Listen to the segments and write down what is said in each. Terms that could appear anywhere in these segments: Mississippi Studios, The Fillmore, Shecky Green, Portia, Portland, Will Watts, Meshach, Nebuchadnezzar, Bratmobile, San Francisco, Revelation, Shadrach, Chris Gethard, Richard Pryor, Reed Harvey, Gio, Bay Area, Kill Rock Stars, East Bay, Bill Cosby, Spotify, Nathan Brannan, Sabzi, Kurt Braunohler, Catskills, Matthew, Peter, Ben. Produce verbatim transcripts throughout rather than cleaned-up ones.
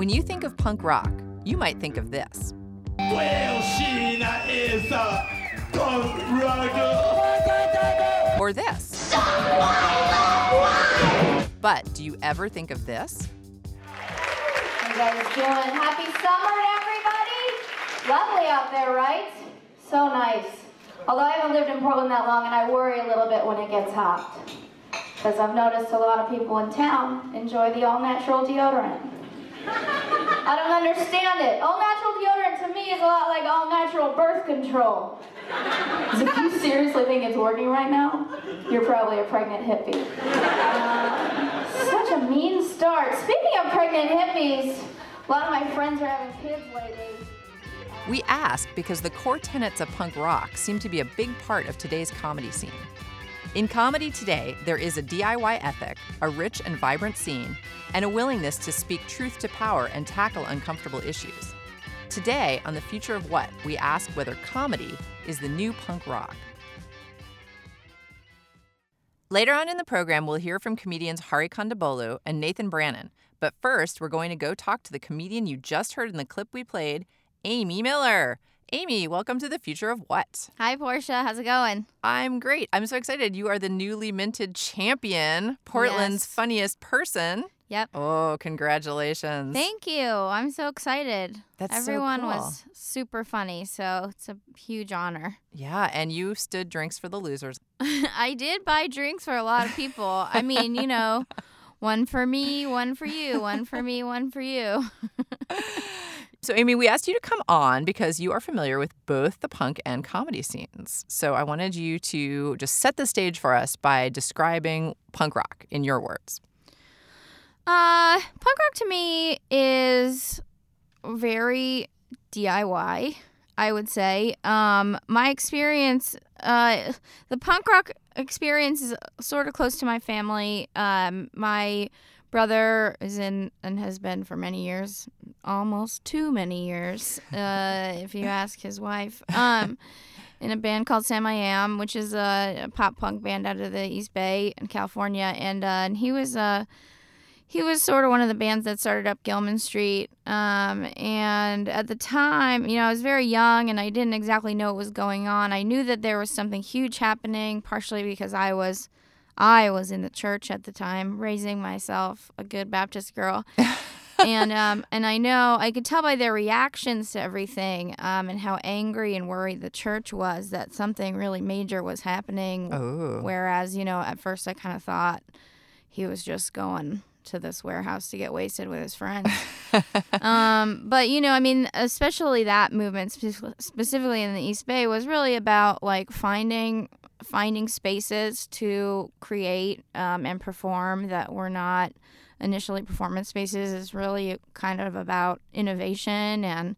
When you think of punk rock, you might think of this. Well, Sheena is a punk rocker. Or this. Someone. But do you ever think of this? You guys are feeling happy summer, everybody? Lovely out there, right? So nice. Although I haven't lived in Portland that long, and I worry a little bit when it gets hot. Because I've noticed a lot of people in town enjoy the all-natural deodorant. I don't understand it. All-natural deodorant to me is a lot like all-natural birth control. So if you seriously think it's working right now, you're probably a pregnant hippie. Uh, such a mean start. Speaking of pregnant hippies, a lot of my friends are having kids lately. We asked because the core tenets of punk rock seem to be a big part of today's comedy scene. In comedy today, there is a D I Y ethic, a rich and vibrant scene, and a willingness to speak truth to power and tackle uncomfortable issues. Today, on The Future of What, we ask whether comedy is the new punk rock. Later on in the program, we'll hear from comedians Hari Kondabolu and Nathan Brannan. But first, we're going to go talk to the comedian you just heard in the clip we played, Amy Miller. Amy, welcome to The Future of What. Hi, Portia. How's it going? I'm great. I'm so excited. You are the newly minted champion, Portland's yes. funniest person. Yep. Oh, congratulations. Thank you. I'm so excited. That's Everyone so cool. was super funny, so it's a huge honor. Yeah, and you stood drinks for the losers. I did buy drinks for a lot of people. I mean, you know, one for me, one for you, one for me, one for you. So, Amy, we asked you to come on because you are familiar with both the punk and comedy scenes. So I wanted you to just set the stage for us by describing punk rock in your words. Uh, punk rock to me is very D I Y, I would say. Um, my experience, uh, the punk rock experience is sort of close to my family. Um, my brother is in and has been for many years, almost too many years, uh, if you ask his wife, um, in a band called Sam I Am, which is a, a pop punk band out of the East Bay in California. And, uh, and he was uh, he was sort of one of the bands that started up Gilman Street. Um, and at the time, you know, I was very young and I didn't exactly know what was going on. I knew that there was something huge happening, partially because I was I was in the church at the time, raising myself a good Baptist girl. and um, and I know, I could tell by their reactions to everything um, and how angry and worried the church was that something really major was happening. Oh. Whereas, you know, at first I kind of thought he was just going to this warehouse to get wasted with his friends. um, but, you know, I mean, especially that movement, spe- specifically in the East Bay, was really about, like, finding... finding spaces to create um, and perform that were not initially performance spaces. Is really kind of about innovation and,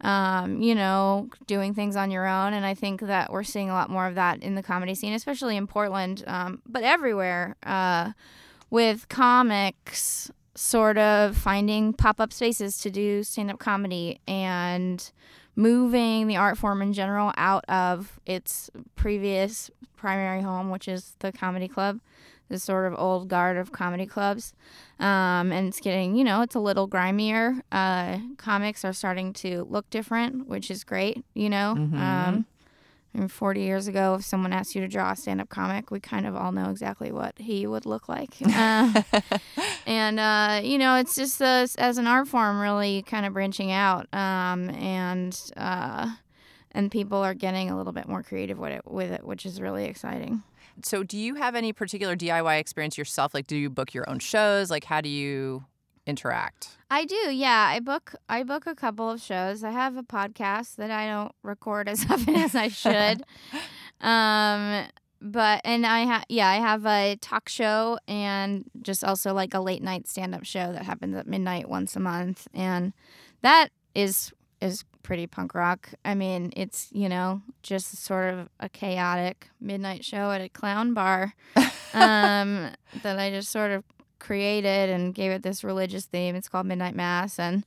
um, you know, doing things on your own. And I think that we're seeing a lot more of that in the comedy scene, especially in Portland, um, but everywhere, uh, with comics sort of finding pop-up spaces to do stand-up comedy and moving the art form in general out of its previous primary home, which is the comedy club, this sort of old guard of comedy clubs. Um, and it's getting, you know, it's a little grimier. Uh, comics are starting to look different, which is great, you know. Mm-hmm. Um, I mean, forty years ago, if someone asked you to draw a stand-up comic, we kind of all know exactly what he would look like. Uh, and, uh, you know, it's just uh, as an art form really kind of branching out. Um, and uh, and people are getting a little bit more creative with it, with it, which is really exciting. So do you have any particular D I Y experience yourself? Like, do you book your own shows? Like, how do you interact? I do, yeah. I book I book a couple of shows. I have a podcast that I don't record as often as I should. um, but and I ha- yeah, I have a talk show and just also like a late night stand-up show that happens at midnight once a month, and that is is pretty punk rock. I mean, it's, you know, just sort of a chaotic midnight show at a clown bar um, that I just sort of created and gave it this religious theme. It's called Midnight Mass. And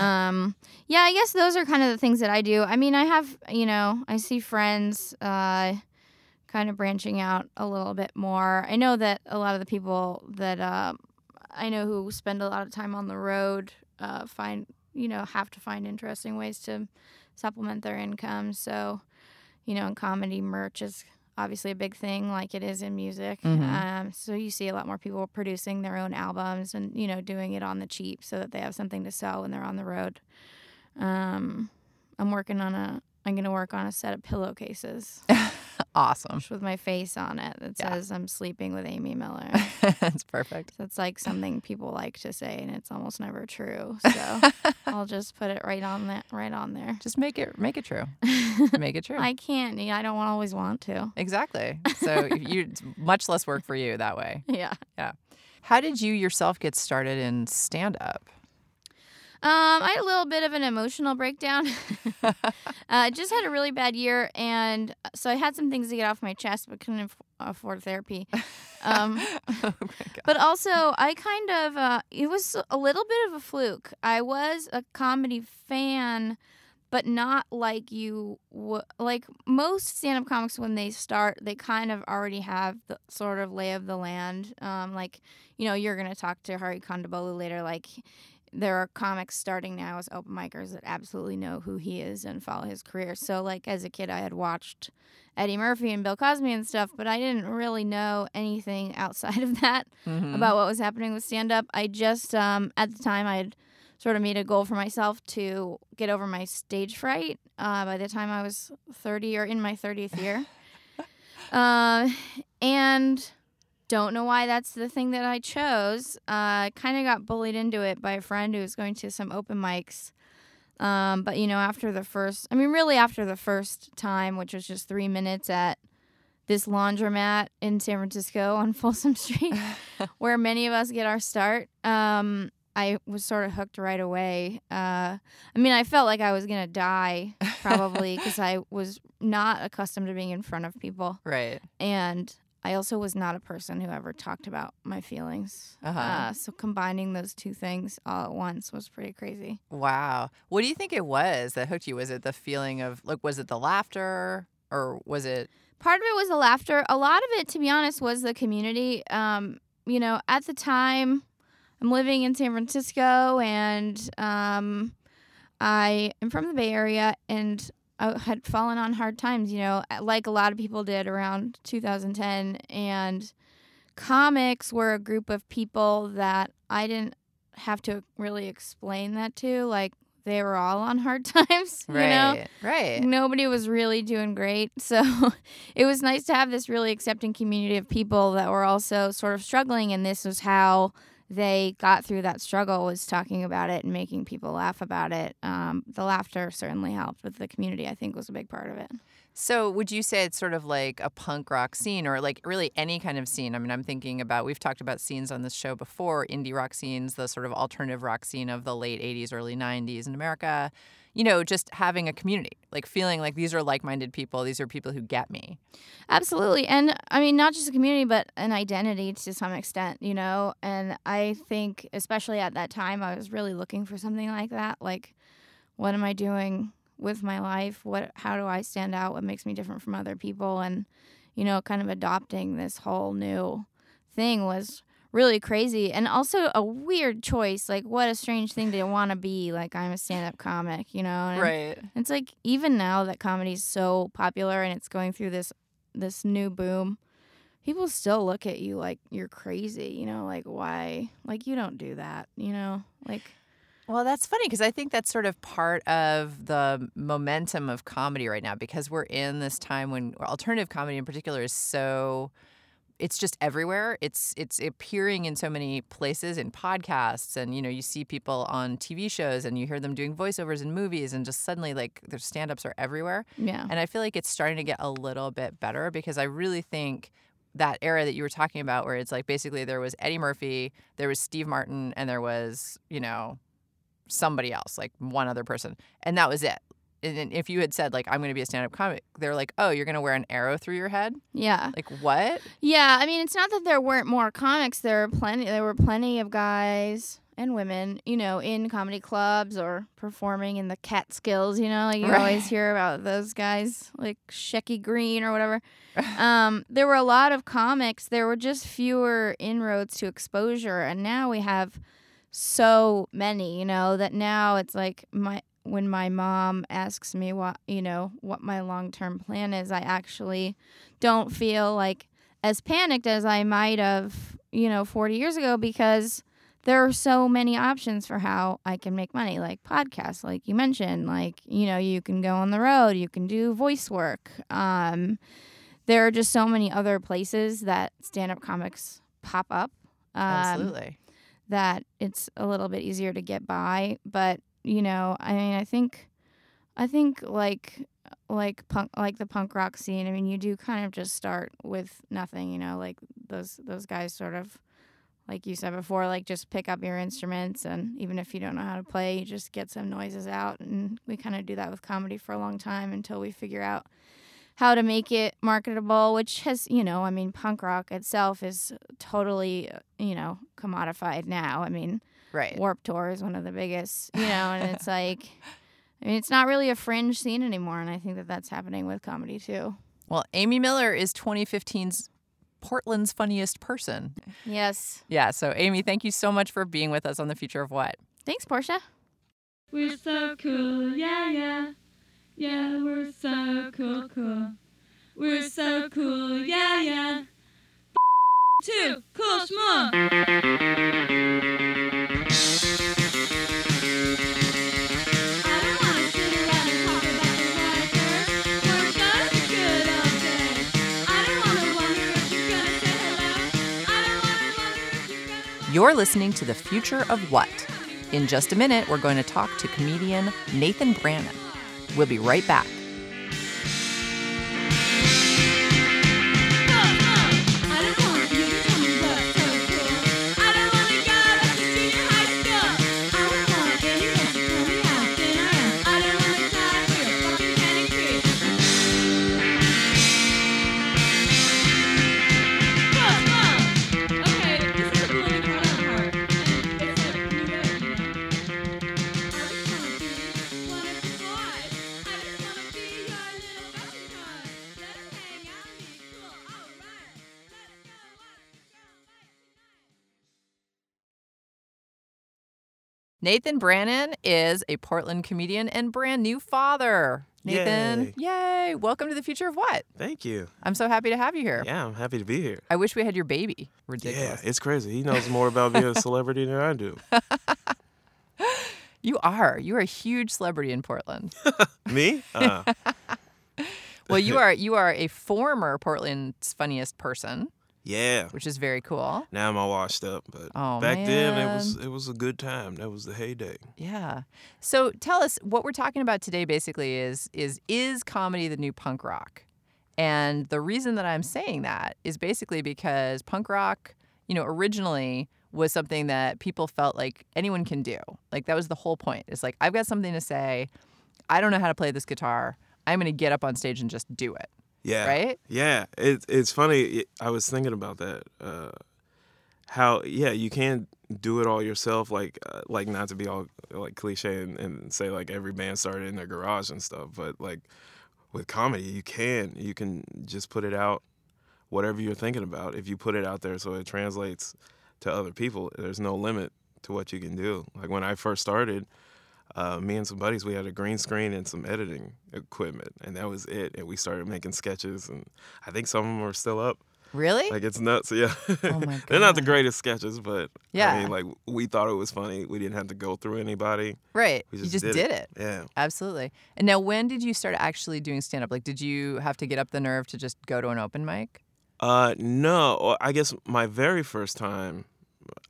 um, yeah, I guess those are kind of the things that I do. I mean, I have, you know, I see friends uh, kind of branching out a little bit more. I know that a lot of the people that uh, I know who spend a lot of time on the road uh, find, you know, have to find interesting ways to supplement their income. So, you know, in comedy, merch is obviously a big thing, like it is in music. Mm-hmm. Um, so you see a lot more people producing their own albums and, you know, doing it on the cheap so that they have something to sell when they're on the road. Um, I'm working on a, I'm going to work on a set of pillowcases. Awesome. With my face on it that yeah. says I'm sleeping with Amy Miller. That's perfect. So it's like something people like to say, and it's almost never true. So I'll just put it right on that, right on there. Just make it, make it true. Make it true. I can't. You know, I don't always want to. Exactly. So you, it's much less work for you that way. Yeah. Yeah. How did you yourself get started in stand-up? Um, I had a little bit of an emotional breakdown. I uh, just had a really bad year, and so I had some things to get off my chest, but couldn't aff- afford therapy. Um, oh but also, I kind of, uh, it was a little bit of a fluke. I was a comedy fan, but not like you, w- like most stand-up comics when they start, they kind of already have the sort of lay of the land. Um, like, you know, you're going to talk to Hari Kondabolu later, like... There are comics starting now as open micers that absolutely know who he is and follow his career. So, like, as a kid, I had watched Eddie Murphy and Bill Cosby and stuff, but I didn't really know anything outside of that mm-hmm. about what was happening with stand-up. I just, um, at the time, I had sort of made a goal for myself to get over my stage fright uh, by the time I was thirty or in my thirtieth year. uh, and... Don't know why that's the thing that I chose. I uh, kind of got bullied into it by a friend who was going to some open mics. Um, but, you know, after the first, I mean, really after the first time, which was just three minutes at this laundromat in San Francisco on Folsom Street, where many of us get our start, um, I was sort of hooked right away. Uh, I mean, I felt like I was going to die, probably, because I was not accustomed to being in front of people. Right. And... I also was not a person who ever talked about my feelings. Uh-huh. Uh, so combining those two things all at once was pretty crazy. Wow. What do you think it was that hooked you? Was it the feeling of, like, was it the laughter or was it? Part of it was the laughter. A lot of it, to be honest, was the community. Um, you know, at the time, I'm living in San Francisco and um, I am from the Bay Area, and I had fallen on hard times, you know, like a lot of people did around two thousand ten. And comics were a group of people that I didn't have to really explain that to. Like, they were all on hard times, you right, know? Right. Nobody was really doing great. So it was nice to have this really accepting community of people that were also sort of struggling. And this was how they got through that struggle, was talking about it and making people laugh about it. Um, the laughter certainly helped, but the community, I think, was a big part of it. So would you say it's sort of like a punk rock scene, or like really any kind of scene? I mean, I'm thinking about, we've talked about scenes on this show before, indie rock scenes, the sort of alternative rock scene of the late eighties, early nineties in America. You know, just having a community, like feeling like these are like-minded people. These are people who get me. Absolutely. And I mean, not just a community, but an identity to some extent, you know. And I think, especially at that time, I was really looking for something like that. Like, what am I doing with my life? What? How do I stand out? What makes me different from other people? And, you know, kind of adopting this whole new thing was really crazy, and also a weird choice. Like, what a strange thing to want to be. Like, I'm a stand-up comic, you know? And right. It's like, even now that comedy's so popular and it's going through this this new boom, people still look at you like you're crazy, you know? Like, why? Like, you don't do that, you know? Like... Well, that's funny, because I think that's sort of part of the momentum of comedy right now, because we're in this time when alternative comedy in particular is so... It's just everywhere. It's it's appearing in so many places, in podcasts, and, you know, you see people on T V shows and you hear them doing voiceovers in movies, and just suddenly, like, their stand-ups are everywhere. Yeah. And I feel like it's starting to get a little bit better, because I really think that era that you were talking about, where it's like basically there was Eddie Murphy, there was Steve Martin, and there was, you know, somebody else, like one other person. And that was it. And if you had said, like, I'm going to be a stand-up comic, they're like, oh, you're going to wear an arrow through your head? Yeah. Like, what? Yeah. I mean, it's not that there weren't more comics. There were plenty, there were plenty of guys and women, you know, in comedy clubs or performing in the Catskills, you know? Like, you right. always hear about those guys, like Shecky Green or whatever. um, there were a lot of comics. There were just fewer inroads to exposure. And now we have so many, you know, that now it's like my when my mom asks me what, you know, what my long-term plan is, I actually don't feel like as panicked as I might have, you know, forty years ago, because there are so many options for how I can make money, like podcasts, like you mentioned, like, you know, you can go on the road, you can do voice work. Um, there are just so many other places that stand-up comics pop up. Um, Absolutely. That it's a little bit easier to get by. But, you know, I mean, I think, I think like, like punk, like the punk rock scene, I mean, you do kind of just start with nothing, you know, like those, those guys sort of, like you said before, like just pick up your instruments, and even if you don't know how to play, you just get some noises out. And we kind of do that with comedy for a long time until we figure out how to make it marketable, which has, you know, I mean, punk rock itself is totally, you know, commodified now. I mean, right. Warp Tour is one of the biggest, you know, and it's like, I mean, it's not really a fringe scene anymore, and I think that that's happening with comedy too. Well, Amy Miller is twenty fifteen's Portland's funniest person. Yes. Yeah, so Amy, thank you so much for being with us on The Future of What. Thanks, Portia. We're so cool, yeah, yeah. Yeah, we're so cool, cool. We're so cool, yeah, yeah. Two, cool, small. You're listening to The Future of What. In just a minute, we're going to talk to comedian Nathan Brannan. We'll be right back. Nathan Brannan is a Portland comedian and brand new father. Nathan, yay. yay! Welcome to The Future of What. Thank you. I'm so happy to have you here. Yeah, I'm happy to be here. I wish we had your baby. Ridiculous. Yeah, it's crazy. He knows more about being a celebrity than I do. You are. You are a huge celebrity in Portland. Me? Uh. Well, you are. You are a former Portland's funniest person. Yeah, which is very cool. Now I'm all washed up, but oh, back man. then it was it was a good time. That was the heyday. Yeah. So tell us what we're talking about today. Basically, is is is comedy the new punk rock? And the reason that I'm saying that is basically because punk rock, you know, originally was something that people felt like anyone can do. Like that was the whole point. It's like I've got something to say. I don't know how to play this guitar. I'm going to get up on stage and just do it. Yeah. Right? Yeah. It, it's funny. I was thinking about that. Uh, how, yeah, you can do it all yourself. Like, uh, like not to be all like cliche and, and say like every band started in their garage and stuff. But like with comedy, you can. You can just put it out, whatever you're thinking about. If you put it out there so it translates to other people, there's no limit to what you can do. Like when I first started, Uh, me and some buddies, we had a green screen and some editing equipment, and that was it. And we started making sketches, and I think some of them are still up. Really? Like, it's nuts, yeah. Oh, my God. They're not the greatest sketches, but, yeah. I mean, like, we thought it was funny. We didn't have to go through anybody. Right. We just you just did, did it. it. Yeah. Absolutely. And now, when did you start actually doing stand-up? Like, did you have to get up the nerve to just go to an open mic? Uh, no. I guess my very first time...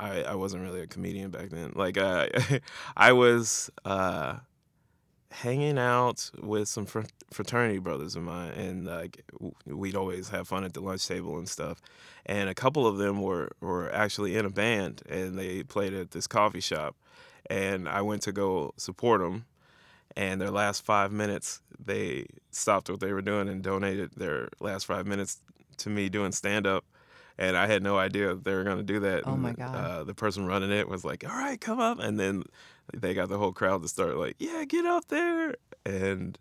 I, I wasn't really a comedian back then. Like, uh, I was uh, hanging out with some fr- fraternity brothers of mine, and like we'd always have fun at the lunch table and stuff. And a couple of them were, were actually in a band, and they played at this coffee shop. And I went to go support them, and their last five minutes, they stopped what they were doing and donated their last five minutes to me doing stand-up. And I had no idea they were going to do that. Oh, my God. Uh, the person running it was like, all right, come up. And then they got the whole crowd to start like, yeah, get up there. And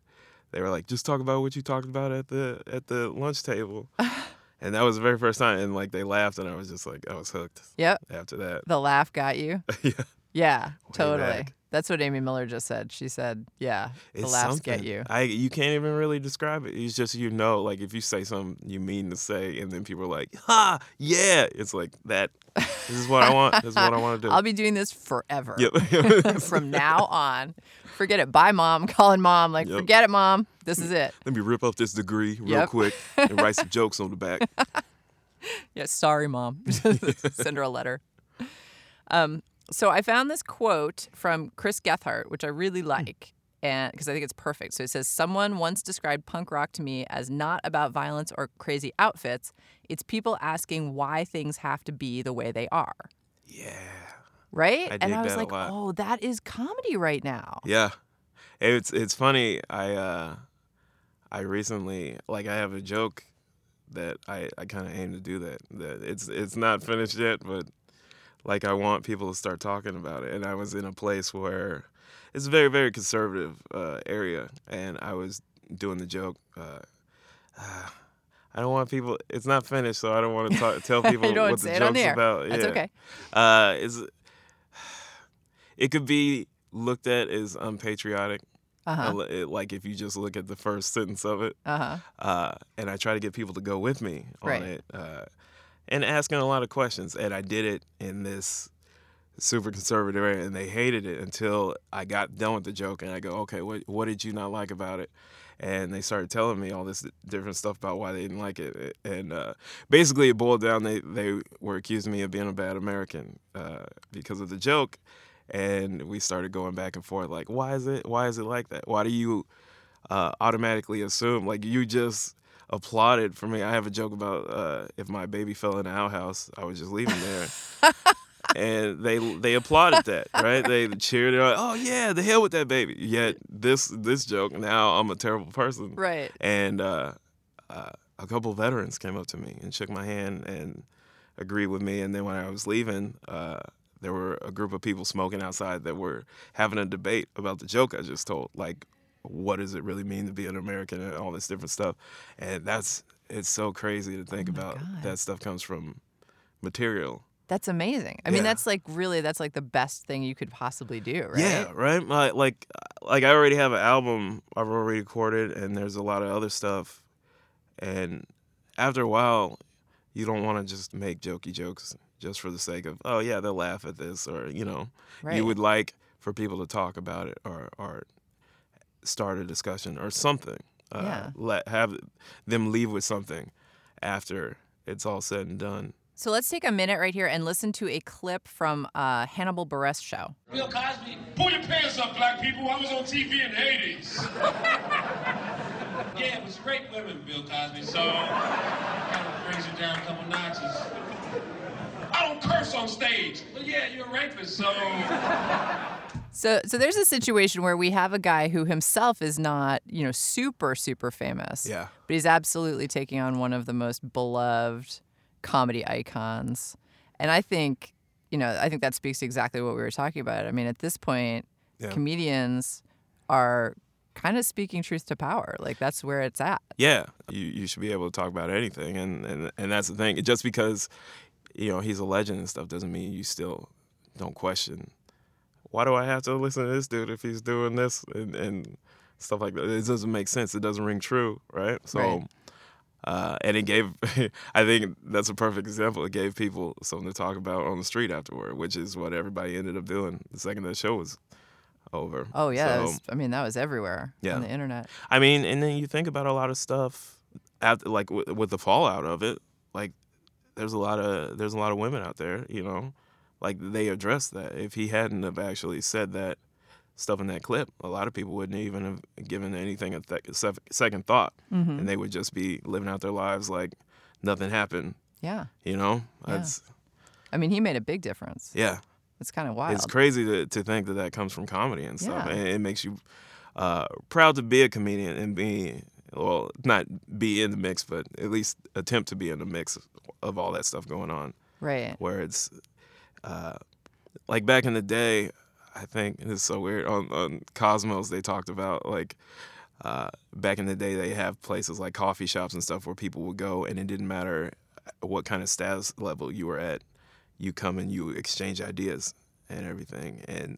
they were like, just talk about what you talked about at the at the lunch table. And that was the very first time. And, like, they laughed, and I was just like, I was hooked. Yep. After that. The laugh got you. Yeah. Yeah, totally. Back. That's what Amy Miller just said. She said, yeah, the it's laughs something. Get you. I, you can't even really describe it. It's just, you know, like if you say something you mean to say and then people are like, ha, yeah. It's like that. This is what I want. This is what I want to do. I'll be doing this forever. Yep. From now on. Forget it. Bye, Mom. Calling Mom. Like, yep. Forget it, Mom. This is it. Let me rip up this degree real yep. quick and write some jokes on the back. Yeah, sorry, Mom. Send her a letter. Um. So I found this quote from Chris Gethard, which I really like, and because I think it's perfect. So it says, someone once described punk rock to me as not about violence or crazy outfits. It's people asking why things have to be the way they are. Yeah. Right? I dig and I was that like, oh, that is comedy right now. Yeah. It's it's funny. I uh, I recently, like I have a joke that I, I kind of aim to do that. that. It's It's not finished yet, but... Like, I want people to start talking about it. And I was in a place where it's a very, very conservative uh, area. And I was doing the joke, uh, uh, I don't want people, it's not finished, so I don't want to talk, tell people what the joke's about. That's yeah. okay. Uh, it's, it could be looked at as unpatriotic. Uh-huh. Like, if you just look at the first sentence of it. Uh-huh. Uh, and I try to get people to go with me on right. it. Uh, And asking a lot of questions. And I did it in this super conservative area, and they hated it until I got done with the joke. And I go, okay, what, what did you not like about it? And they started telling me all this different stuff about why they didn't like it. And uh, basically it boiled down, they, they were accusing me of being a bad American uh, because of the joke. And we started going back and forth, like, why is it, why is it like that? Why do you uh, automatically assume, like you just... applauded for me. I have a joke about uh, if my baby fell in an outhouse, I would just leave him there. And they they applauded that, right? They cheered it. Oh yeah, the hell with that baby. Yet this this joke now I'm a terrible person, right? And uh, uh, a couple of veterans came up to me and shook my hand and agreed with me. And then when I was leaving, uh, there were a group of people smoking outside that were having a debate about the joke I just told, like. What does it really mean to be an American and all this different stuff? And that's, it's so crazy to think oh about. God. That stuff comes from material. That's amazing. I yeah. mean, that's like really, that's like the best thing you could possibly do, right? Yeah, right? My, like, like I already have an album I've already recorded and there's a lot of other stuff. And after a while, you don't want to just make jokey jokes just for the sake of, oh yeah, they'll laugh at this or, you know, right. You would like for people to talk about it or art. Start a discussion or something. Uh, yeah. Let have them leave with something after it's all said and done. So let's take a minute right here and listen to a clip from uh, Hannibal Buress show. Bill Cosby, pull your pants up, black people. I was on T V in the eighties. Yeah, it was great women, Bill Cosby. So kind of brings you down a couple notches. I don't curse on stage. Well, yeah, you're a rapist, so. So so there's a situation where we have a guy who himself is not, you know, super, super famous. Yeah. But he's absolutely taking on one of the most beloved comedy icons. And I think, you know, I think that speaks to exactly what we were talking about. I mean, at this point, yeah. comedians are kind of speaking truth to power. Like, that's where it's at. Yeah. You you should be able to talk about anything. And, and, and that's the thing. Just because, you know, he's a legend and stuff doesn't mean you still don't question why do I have to listen to this dude if he's doing this and, and stuff like that? It doesn't make sense. It doesn't ring true, right? So, right. Uh, and it gave, I think that's a perfect example. It gave people something to talk about on the street afterward, which is what everybody ended up doing the second that show was over. Oh, yeah. So, was, I mean, that was everywhere yeah. on the internet. I mean, and then you think about a lot of stuff, after, like with, with the fallout of it, like there's a lot of there's a lot of women out there, you know. Like, they addressed that. If he hadn't have actually said that stuff in that clip, a lot of people wouldn't even have given anything a th- second thought. Mm-hmm. And they would just be living out their lives like nothing happened. Yeah. You know? Yeah. That's, I mean, he made a big difference. Yeah. It's kind of wild. It's crazy to, to think that that comes from comedy and stuff. Yeah. And it makes you uh, proud to be a comedian and be, well, not be in the mix, but at least attempt to be in the mix of all that stuff going on. Right. Where it's... Uh, like back in the day, I think it's so weird. On, on Cosmos, they talked about like uh, back in the day, they have places like coffee shops and stuff where people would go, and it didn't matter what kind of status level you were at. You come and you exchange ideas, and everything. And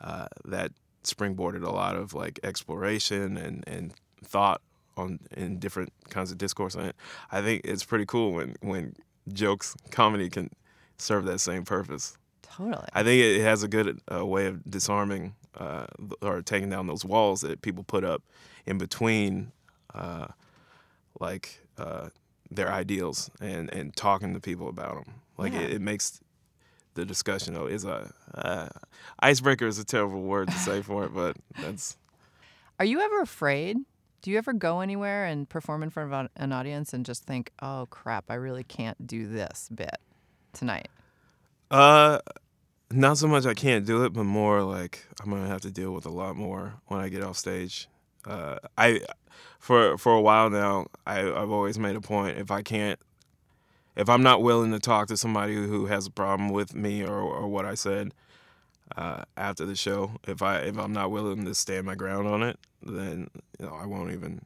uh, that springboarded a lot of like exploration and, and thought on in different kinds of discourse on it. I think it's pretty cool when, when jokes, comedy can serve that same purpose. Totally. I think it has a good uh, way of disarming uh, or taking down those walls that people put up in between uh, like uh, their ideals and, and talking to people about them. Like yeah. it, it makes the discussion, though, is a uh, icebreaker is a terrible word to say for it, but that's. Are you ever afraid? Do you ever go anywhere and perform in front of an audience and just think, oh, crap, I really can't do this bit tonight? Uh, not so much I can't do it, but more like I'm gonna have to deal with a lot more when I get off stage. Uh, I for for a while now, I, I've always made a point if I can't, if I'm not willing to talk to somebody who has a problem with me or, or what I said uh, after the show, if I if I'm not willing to stand my ground on it, then you know I won't even,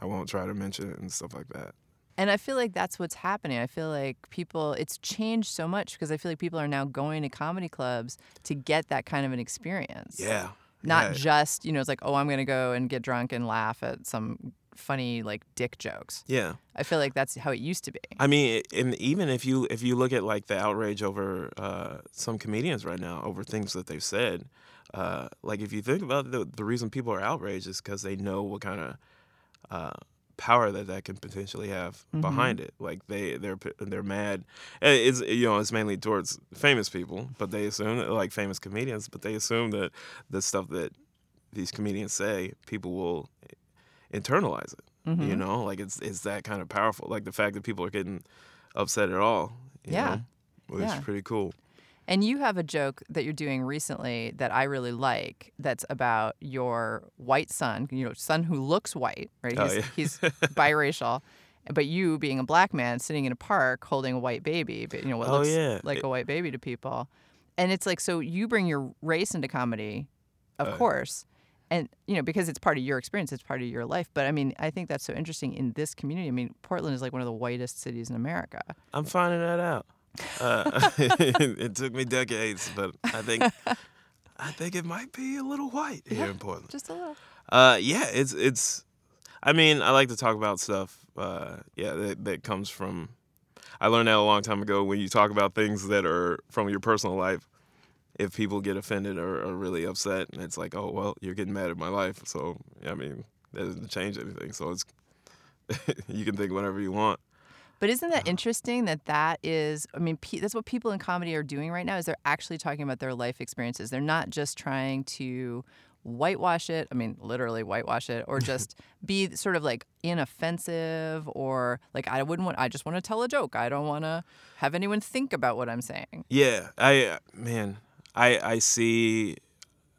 I won't try to mention it and stuff like that. And I feel like that's what's happening. I feel like people, it's changed so much because I feel like people are now going to comedy clubs to get that kind of an experience. Yeah. Not yeah. just, you know, it's like, oh, I'm going to go and get drunk and laugh at some funny, like, dick jokes. Yeah. I feel like that's how it used to be. I mean, and even if you if you look at, like, the outrage over uh, some comedians right now over things that they've said, uh, like, if you think about the the reason people are outraged is because they know what kind of... Uh, power that that can potentially have mm-hmm. behind it. Like they they're they're mad. It's you know it's mainly towards famous people, but they assume that, like famous comedians, but they assume that the stuff that these comedians say, people will internalize it. Mm-hmm. You know, like it's it's that kind of powerful. Like the fact that people are getting upset at all. You yeah, know, which yeah. is pretty cool. And you have a joke that you're doing recently that I really like that's about your white son, you know, son who looks white, right? He's, oh, yeah. he's biracial, but you being a black man sitting in a park holding a white baby, but you know, what oh, looks yeah. like it, a white baby to people. And it's like, so you bring your race into comedy, of uh, course, and, you know, because it's part of your experience, it's part of your life. But, I mean, I think that's so interesting in this community. I mean, Portland is like one of the whitest cities in America. I'm finding that out. uh, it, it took me decades, but I think I think it might be a little white here yeah, in Portland. Just a little. Uh, yeah, it's it's. I mean, I like to talk about stuff. Uh, yeah, that, that comes from. I learned that a long time ago. When you talk about things that are from your personal life, if people get offended or are really upset, and it's like, oh well, you're getting mad at my life. So I mean, that doesn't change anything. So it's you can think whatever you want. But isn't that interesting that that is, I mean, pe- that's what people in comedy are doing right now is they're actually talking about their life experiences. They're not just trying to whitewash it, I mean, literally whitewash it, or just be sort of like inoffensive or like I wouldn't want, I just want to tell a joke. I don't want to have anyone think about what I'm saying. Yeah, I, man, I, I see,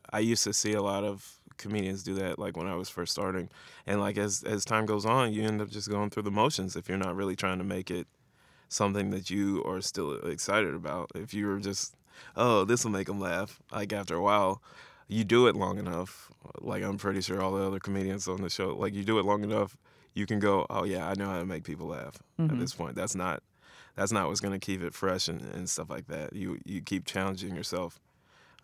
I used to see a lot of comedians do that like when I was first starting, and like as as time goes on you end up just going through the motions if you're not really trying to make it something that you are still excited about. If you're just oh this will make them laugh, like after a while you do it long enough, like I'm pretty sure all the other comedians on the show, like you do it long enough you can go oh yeah I know how to make people laugh mm-hmm. at this point. That's not that's not what's going to keep it fresh and, and stuff like that. You you keep challenging yourself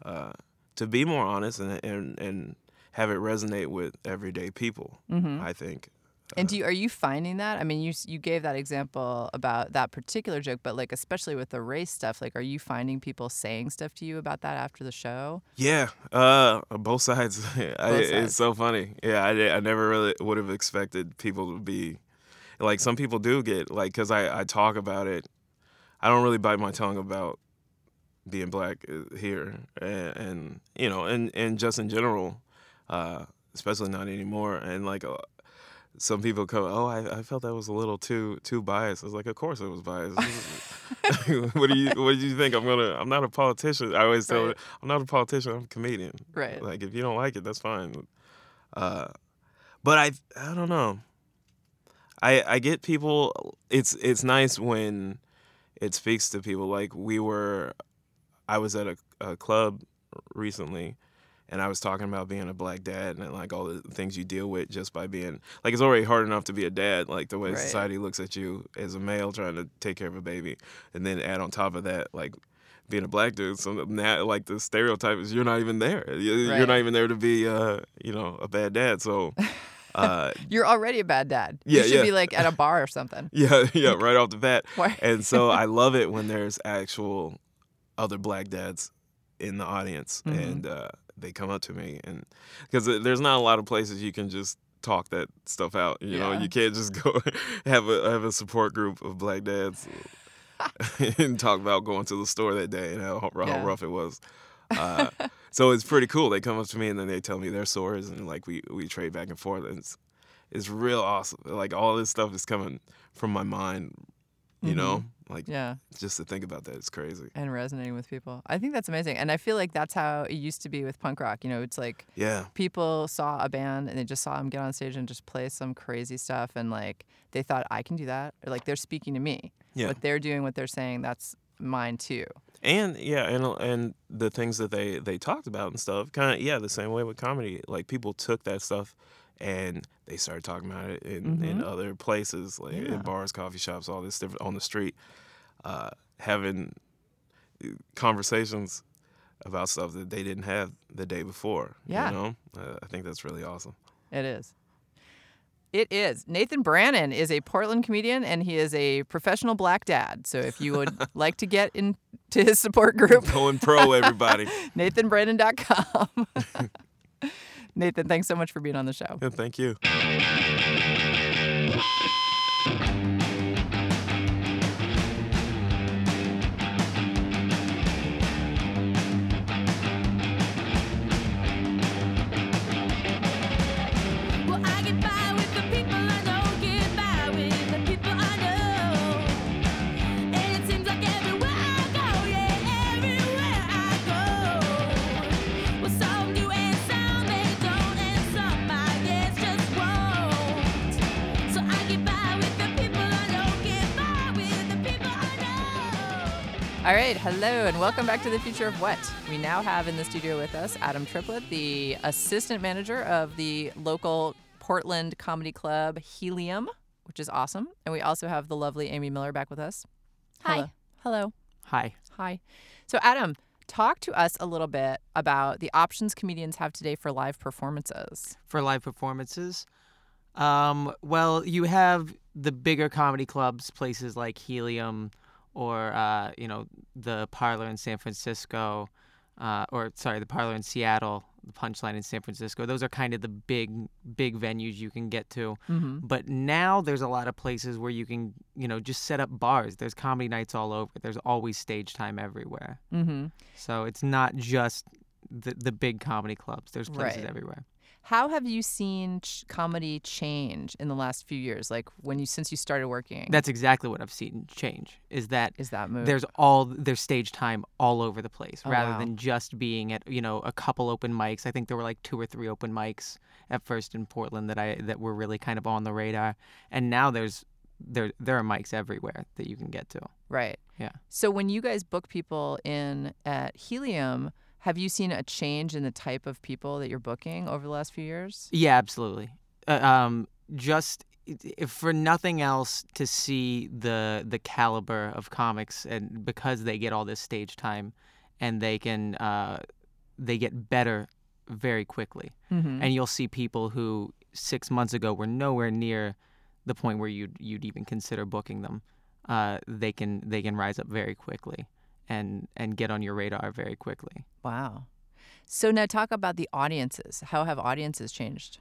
uh, to be more honest and and, and have it resonate with everyday people, mm-hmm. I think. And do you, are you finding that? I mean, you you gave that example about that particular joke, but, like, especially with the race stuff, like, are you finding people saying stuff to you about that after the show? Yeah, uh, both sides. both I, sides. It's so funny. Yeah, I, I never really would have expected people to be, like, some people do get, like, because I, I talk about it. I don't really bite my tongue about being black here and, and you know, and, and just in general. Uh, especially not anymore. And like uh, some people come, oh, I, I felt that was a little too too biased. I was like, of course it was biased. what do you What do you think? I'm gonna. I'm not a politician. I always tell right. them, I'm not a politician. I'm a comedian. Right. Like if you don't like it, that's fine. Uh, but I I don't know. I I get people. It's it's nice when it speaks to people. Like we were. I was at a, a club recently. And I was talking about being a black dad and, like, all the things you deal with just by being... Like, it's already hard enough to be a dad, like, the way right. society looks at you as a male trying to take care of a baby. And then add on top of that, like, being a black dude, some now, like the stereotype is you're not even there. You're right. not even there to be, uh, you know, a bad dad. So uh, you're already a bad dad. Yeah, you should yeah. be like at a bar or something. yeah, yeah, right off the bat. And so I love it when there's actual other black dads in the audience, mm-hmm. and uh, they come up to me, and because there's not a lot of places you can just talk that stuff out. You yeah. know, you can't just go have a have a support group of black dads. and talk about going to the store that day and how, how yeah. rough it was. Uh, so it's pretty cool. They come up to me and then they tell me their stories, and like we, we trade back and forth. And it's it's real awesome. Like all this stuff is coming from my mind, you mm-hmm. know? Like yeah. just to think about that, it's crazy. And resonating with people. I think that's amazing. And I feel like that's how it used to be with punk rock. You know, it's like yeah. people saw a band and they just saw them get on stage and just play some crazy stuff, and like they thought, I can do that. Or like they're speaking to me. Yeah. What they're doing, what they're saying, that's mine too. And yeah, and and the things that they, they talked about and stuff, kind of yeah, the same way with comedy. Like people took that stuff and they started talking about it in, mm-hmm. in other places, like yeah. in bars, coffee shops, all this different on the street, uh, having conversations about stuff that they didn't have the day before. Yeah, you know, uh, I think that's really awesome. It is. It is. Nathan Brannan is a Portland comedian, and he is a professional black dad. So if you would like to get into his support group. Going pro, everybody. Nathan Brannan dot com. Nathan, thanks so much for being on the show. Yeah, thank you. All right, hello, and welcome back to The Future of What. We now have in the studio with us Adam Triplett, the assistant manager of the local Portland comedy club, Helium, which is awesome. And we also have the lovely Amy Miller back with us. Hi. Hello. Hello. Hi. Hi. So, Adam, talk to us a little bit about the options comedians have today for live performances. For live performances? Um, well, you have the bigger comedy clubs, places like Helium, or, uh, you know, the Parlor in San Francisco, uh, or, sorry, the Parlor in Seattle, the Punchline in San Francisco. Those are kind of the big, big venues you can get to. Mm-hmm. But now there's a lot of places where you can, you know, just set up bars. There's comedy nights all over. There's always stage time everywhere. Mm-hmm. So it's not just the, the big comedy clubs. There's places right. everywhere. How have you seen ch- comedy change in the last few years? Like when you since you started working? That's exactly what I've seen change. Is that is that move? There's all there's stage time all over the place, oh, rather wow. than just being at you know a couple open mics. I think there were like two or three open mics at first in Portland that I that were really kind of on the radar, and now there's there there are mics everywhere that you can get to. Right. Yeah. So when you guys book people in at Helium, have you seen a change in the type of people that you're booking over the last few years? Yeah, absolutely. Uh, um, just if for nothing else, to see the the caliber of comics, and because they get all this stage time, and they can uh, they get better very quickly. Mm-hmm. And you'll see people who six months ago were nowhere near the point where you'd you'd even consider booking them. Uh, they can they can rise up very quickly. And, and get on your radar very quickly. Wow. So now talk about the audiences. How have audiences changed?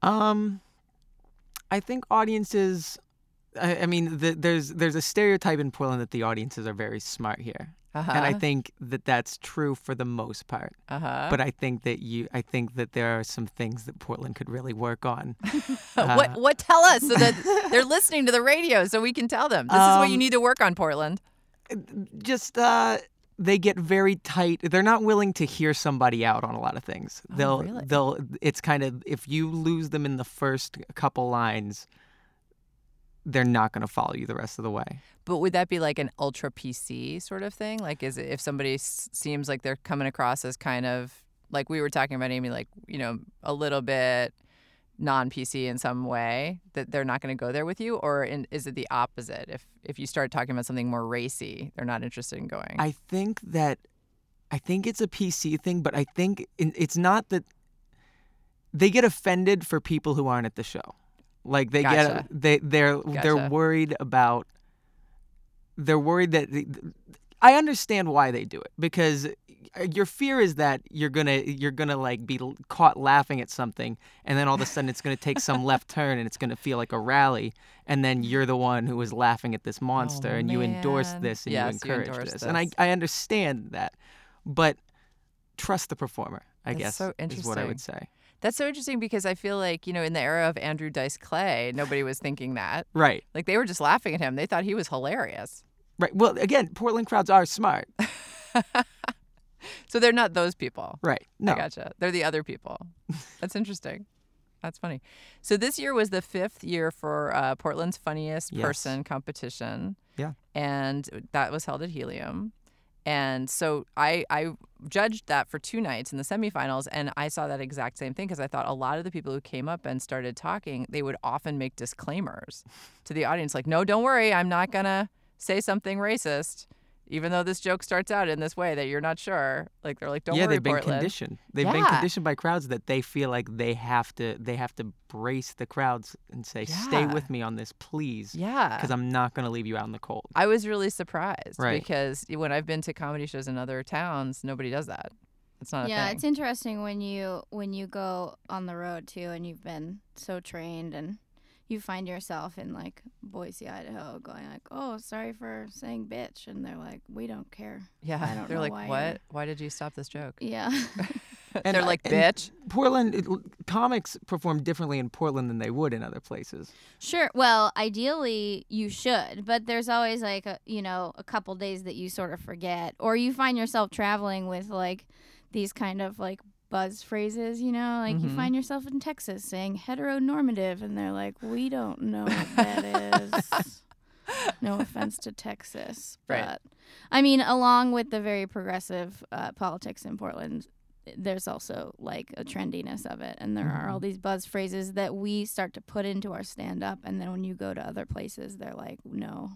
Um, I think audiences, I, I mean, the, there's there's a stereotype in Portland that the audiences are very smart here. Uh-huh. And I think that that's true for the most part. Uh-huh. But I think that you, I think that there are some things that Portland could really work on. uh, what, what tell us so that they're listening to the radio so we can tell them. This um, is what you need to work on, Portland. Just uh, they get very tight. They're not willing to hear somebody out on a lot of things. Oh, they'll really? they'll it's kind of if you lose them in the first couple lines, they're not going to follow you the rest of the way. But would that be like an ultra P C sort of thing? Like is it, if somebody s- seems like they're coming across as kind of like we were talking about, Amy, like, you know, a little bit non-P C in some way, that they're not going to go there with you? Or in, is it the opposite? If if you start talking about something more racy, they're not interested in going. I think that I think it's a P C thing, but I think it's not that they get offended for people who aren't at the show. Like they gotcha. get they they're gotcha. they're worried about they're worried that they, I understand why they do it, because your fear is that you're gonna you're gonna like be caught laughing at something, and then all of a sudden it's gonna take some left turn, and it's gonna feel like a rally, and then you're the one who was laughing at this monster, oh, and man. you endorse this and yes, you encourage you endorse this. this, and I I understand that, but trust the performer. I That's guess so is what I would say. That's so interesting, because I feel like, you know, in the era of Andrew Dice Clay, nobody was thinking that. Right. Like, they were just laughing at him. They thought he was hilarious. Right. Well, again, Portland crowds are smart. So they're not those people. Right. No. I gotcha. They're the other people. That's interesting. That's funny. So this year was the fifth year for uh, Portland's Funniest yes. Person competition. Yeah. And that was held at Helium. And so I I judged that for two nights in the semifinals, and I saw that exact same thing, because I thought a lot of the people who came up and started talking, they would often make disclaimers to the audience, like, no, don't worry, I'm not going to say something racist, even though this joke starts out in this way that you're not sure. Like, they're like, don't yeah, worry, Portland. Yeah, they've been conditioned. They've yeah. been conditioned by crowds that they feel like they have to they have to brace the crowds and say, yeah. stay with me on this, please. Yeah. Because I'm not going to leave you out in the cold. I was really surprised. Right. Because when I've been to comedy shows in other towns, nobody does that. It's not a yeah, thing. Yeah, it's interesting when you when you go on the road, too, and you've been so trained and... you find yourself in, like, Boise, Idaho, going like, oh, sorry for saying bitch. And they're like, we don't care. Yeah. I don't they're know like, why what? You're... Why did you stop this joke? Yeah. And they're like, bitch. And Portland, it, comics perform differently in Portland than they would in other places. Sure. Well, ideally, you should. But there's always, like, a, you know, a couple days that you sort of forget. Or you find yourself traveling with, like, these kind of, like, buzz phrases, you know, like mm-hmm. you find yourself in Texas saying heteronormative, and they're like, we don't know what that is. No offense to Texas, but right. I mean, along with the very progressive uh, politics in Portland, there's also like a trendiness of it, and there mm-hmm. are all these buzz phrases that we start to put into our stand-up, and then when you go to other places, they're like, no.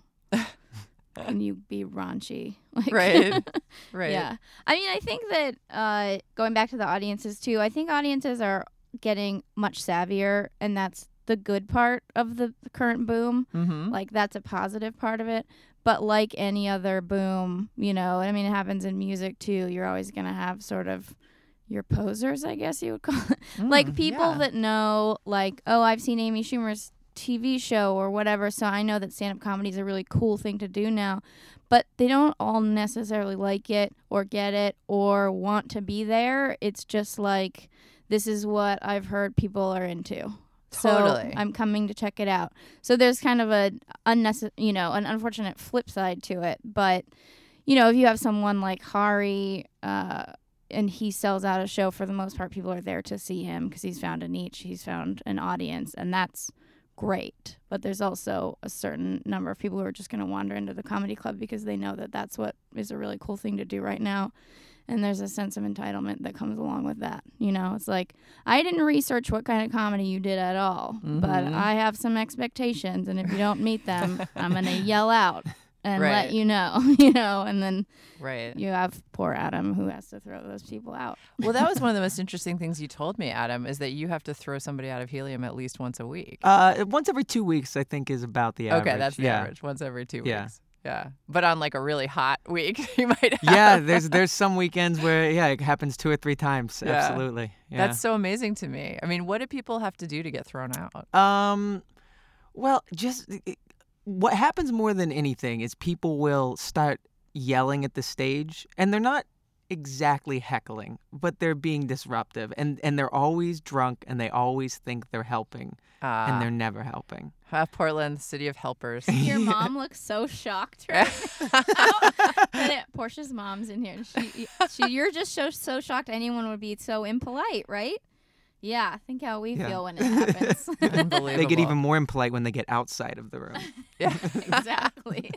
Can you be raunchy? Like, right. Right. Yeah. I mean, I think that uh, going back to the audiences, too, I think audiences are getting much savvier, and that's the good part of the current boom. Mm-hmm. Like, that's a positive part of it. But like any other boom, you know, I mean, it happens in music, too. You're always going to have sort of your posers, I guess you would call it. Mm, like, people yeah. that know, like, oh, I've seen Amy Schumer's T V show or whatever, so I know that stand-up comedy is a really cool thing to do now, but they don't all necessarily like it or get it or want to be there. It's just like, this is what I've heard people are into. Totally. So I'm coming to check it out. So there's kind of a unnecessary, you know, an unfortunate flip side to it, but you know, if you have someone like Hari uh and he sells out a show, for the most part people are there to see him because he's found a niche, he's found an audience, and that's great, but there's also a certain number of people who are just going to wander into the comedy club because they know that that's what is a really cool thing to do right now, and there's a sense of entitlement that comes along with that. You know, it's like, I didn't research what kind of comedy you did at all, mm-hmm. but I have some expectations, and if you don't meet them, I'm going to yell out and right. let you know, you know, and then right. you have poor Adam who has to throw those people out. Well, that was one of the most interesting things you told me, Adam, is that you have to throw somebody out of Helium at least once a week. Uh, once every two weeks, I think, is about the average. Okay, that's the yeah. average. Once every two yeah. weeks. Yeah. But on like a really hot week, you might have. Yeah, there's there's some weekends where, yeah, it happens two or three times. Yeah. Absolutely. Yeah. That's so amazing to me. I mean, what do people have to do to get thrown out? Um, well, just... It, what happens more than anything is people will start yelling at the stage, and they're not exactly heckling, but they're being disruptive, and, and they're always drunk, and they always think they're helping, uh, and they're never helping. Uh, Portland, city of helpers. Your mom looks so shocked right now. Portia's mom's in here. She, she, you're just so, so shocked anyone would be so impolite, right? Yeah, think how we yeah. feel when it happens. Unbelievable. They get even more impolite when they get outside of the room. Yeah, exactly.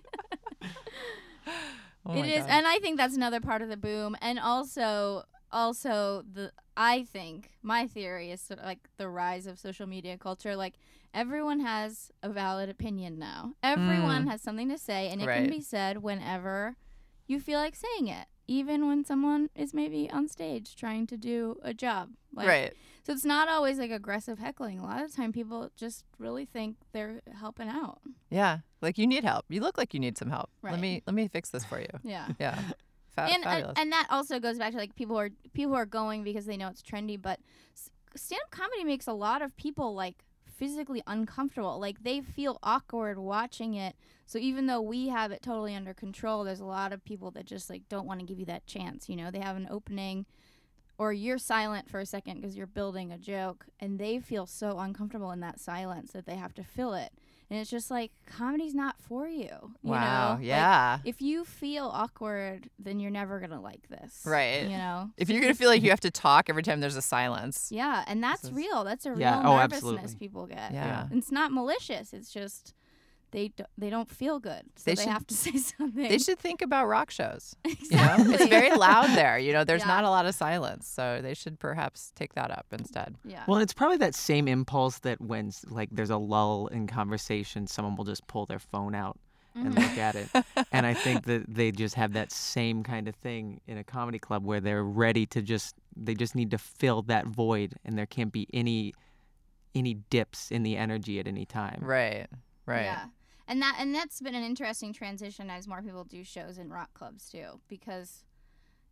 Oh it is, God. And I think that's another part of the boom. And also, also the I think my theory is sort of like the rise of social media culture. Like everyone has a valid opinion now. Everyone mm. has something to say, and it right. can be said whenever you feel like saying it, even when someone is maybe on stage trying to do a job. Like, right. So it's not always like aggressive heckling. A lot of the time people just really think they're helping out. Yeah. Like you need help. You look like you need some help. Right. Let me let me fix this for you. Yeah. Yeah. Fab- and, fabulous. And that also goes back to like people who are people who are going because they know it's trendy, but stand-up comedy makes a lot of people like physically uncomfortable. Like they feel awkward watching it. So even though we have it totally under control, there's a lot of people that just like don't want to give you that chance. You know, they have an opening or you're silent for a second because you're building a joke and they feel so uncomfortable in that silence that they have to fill it. And it's just like comedy's not for you. you wow. Know? Yeah. Like, if you feel awkward, then you're never going to like this. Right. You know, if you're going to feel like you have to talk every time there's a silence. Yeah. And that's is, real. That's a yeah. real oh, nervousness absolutely. people get. Yeah. yeah. It's not malicious. It's just. They do, they don't feel good, so they, they should, have to say something. They should think about rock shows. Exactly. You know? It's very loud there. You know, there's yeah. not a lot of silence, so they should perhaps take that up instead. Yeah. Well, it's probably that same impulse that when like there's a lull in conversation, someone will just pull their phone out mm-hmm. and look at it. And I think that they just have that same kind of thing in a comedy club where they're ready to just they just need to fill that void, and there can't be any any dips in the energy at any time. Right. Right. Yeah. And that and that's been an interesting transition as more people do shows in rock clubs too, because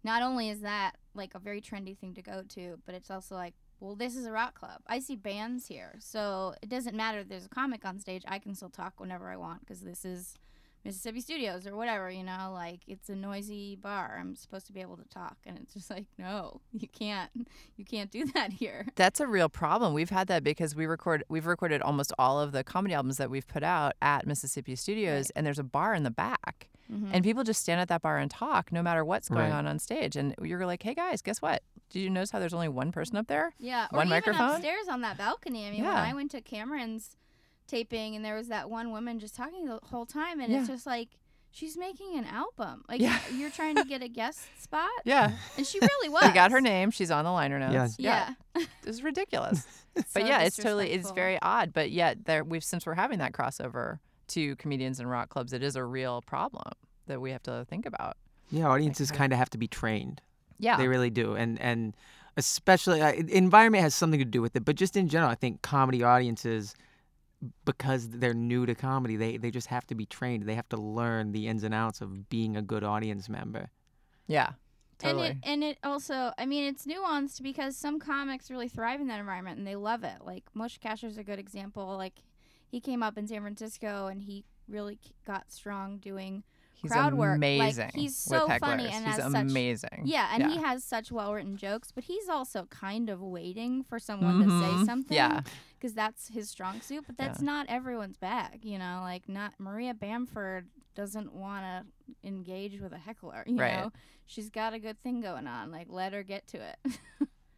not only is that like a very trendy thing to go to, but it's also like, well, this is a rock club. I see bands here, so it doesn't matter if there's a comic on stage. I can still talk whenever I want because this is Mississippi Studios or whatever. You know, like it's a noisy bar. I'm supposed to be able to talk, and it's just like, no, you can't. You can't do that here. That's a real problem. We've had that because we record. We've recorded almost all of the comedy albums that we've put out at Mississippi Studios, right. and there's a bar in the back, mm-hmm. and people just stand at that bar and talk, no matter what's going right. on on stage. And you're like, hey guys, guess what? Did you notice how there's only one person up there? Yeah, one or even microphone upstairs on that balcony. I mean, yeah. when I went to Cameron's taping, and there was that one woman just talking the whole time, and yeah. it's just like, she's making an album. Like yeah. you're trying to get a guest spot. Yeah, and she really was. I got her name. She's on the liner notes. Yeah, yeah. yeah. It was ridiculous. It's but so yeah, it's totally it's very odd. But yet there we've since we're having that crossover to comedians and rock clubs, it is a real problem that we have to think about. Yeah, audiences like, kind of have to be trained. Yeah, they really do, and and especially uh, environment has something to do with it, but just in general, I think comedy audiences, because they're new to comedy, they, they just have to be trained. They have to learn the ins and outs of being a good audience member. Yeah, totally. And it, and it also, I mean, it's nuanced because some comics really thrive in that environment and they love it. Like Moshe Kasher is a good example. Like he came up in San Francisco and he really got strong doing he's crowd work. He's amazing. Like, he's so funny and he's has amazing. Such, yeah, and yeah. he has such well-written jokes, but he's also kind of waiting for someone mm-hmm. to say something. Yeah. Because that's his strong suit, but that's yeah. not everyone's bag, you know. Like, not Maria Bamford doesn't want to engage with a heckler, you right. know. She's got a good thing going on. Like, let her get to it.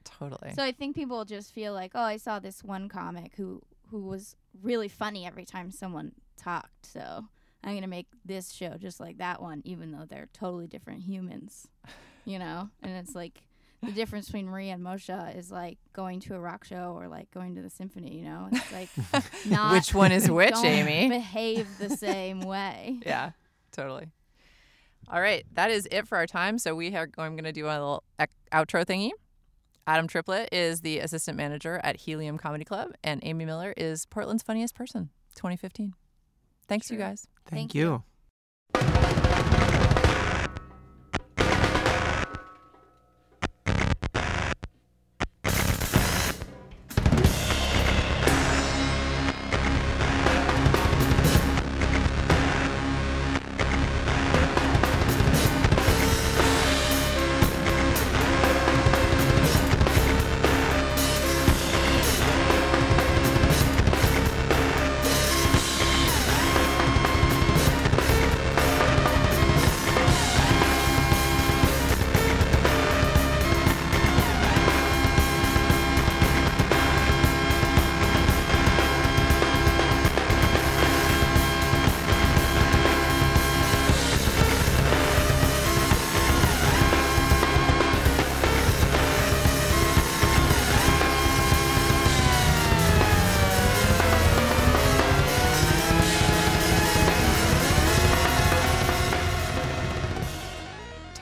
Totally. So I think people just feel like, oh, I saw this one comic who who was really funny every time someone talked. So I'm gonna make this show just like that one, even though they're totally different humans, you know. And it's like, the difference between Maria and Moshe is like going to a rock show or like going to the symphony, you know? It's like not which one is which, Amy? Behave the same way. Yeah, totally. All right, that is it for our time. So we are I'm going to do a little outro thingy. Adam Triplett is the assistant manager at Helium Comedy Club, and Amy Miller is Portland's Funniest Person twenty fifteen. Thanks, sure. you guys. Thank, Thank you. you.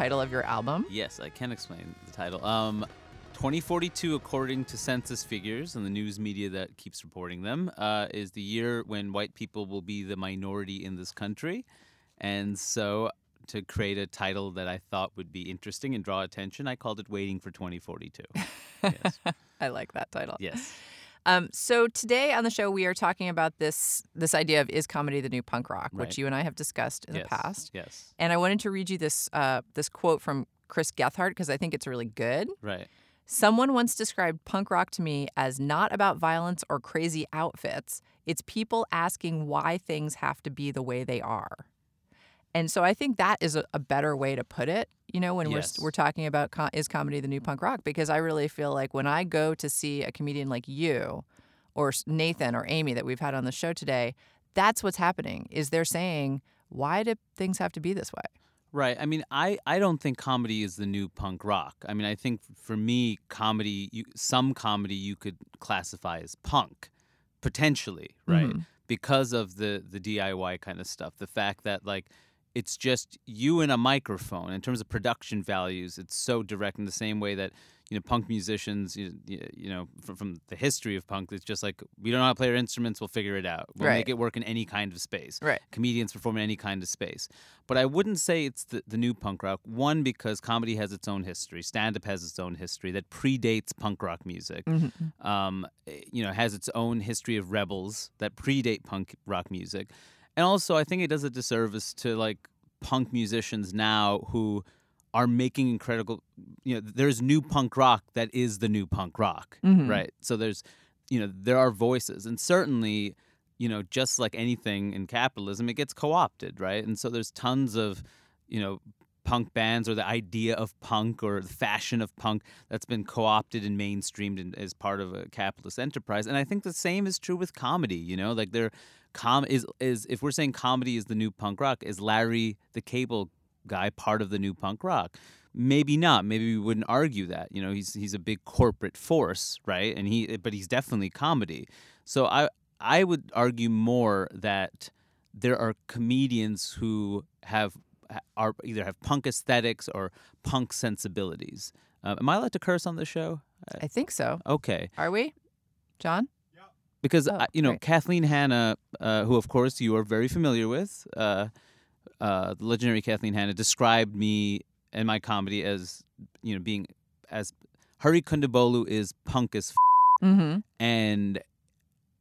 title of your album? Yes, I can explain the title. Um, twenty forty-two, according to census figures and the news media that keeps reporting them, uh, is the year when white people will be the minority in this country. And so to create a title that I thought would be interesting and draw attention, I called it Waiting for twenty forty-two. Yes. I like that title. Yes. Um, so today on the show, we are talking about this this idea of is comedy the new punk rock, right, which you and I have discussed in yes. the past. Yes. And I wanted to read you this uh, this quote from Chris Gethard because I think it's really good. Right. Someone once described punk rock to me as not about violence or crazy outfits. It's people asking why things have to be the way they are. And so I think that is a, a better way to put it, you know, when yes. we're we're talking about com- is comedy the new punk rock? Because I really feel like when I go to see a comedian like you or Nathan or Amy that we've had on the show today, that's what's happening, is they're saying, why do things have to be this way? Right. I mean, I, I don't think comedy is the new punk rock. I mean, I think for me, comedy, you, some comedy you could classify as punk, potentially, right? Mm-hmm. Because of the, the D I Y kind of stuff, the fact that, like, it's just you and a microphone. In terms of production values, it's so direct in the same way that, you know, punk musicians, you, you know, from, from the history of punk, it's just like, we don't know how to play our instruments, we'll figure it out. We'll right. make it work in any kind of space. Right. Comedians perform in any kind of space. But I wouldn't say it's the, the new punk rock. One, because comedy has its own history. Stand-up has its own history that predates punk rock music. Mm-hmm. Um, you know, has its own history of rebels that predate punk rock music. And also, I think it does a disservice to, like, punk musicians now who are making incredible, you know, there's new punk rock that is the new punk rock, mm-hmm. right? So there's, you know, there are voices. And certainly, you know, just like anything in capitalism, it gets co-opted, right? And so there's tons of, you know, punk bands or the idea of punk or the fashion of punk that's been co-opted and mainstreamed and as part of a capitalist enterprise. And I think the same is true with comedy, you know, like there Com- is is if we're saying comedy is the new punk rock, is Larry the Cable Guy part of the new punk rock? Maybe not. Maybe we wouldn't argue that. You know, he's he's a big corporate force, right? And he, but he's definitely comedy. So I I would argue more that there are comedians who have are either have punk aesthetics or punk sensibilities. Uh, am I allowed to curse on the show? I think so. Okay. Are we, John? Because, oh, you know, right. Kathleen Hanna, uh, who, of course, you are very familiar with, uh, uh, the legendary Kathleen Hanna, described me and my comedy as, you know, being as Hari Kondabolu is punk as f***. Mm-hmm. And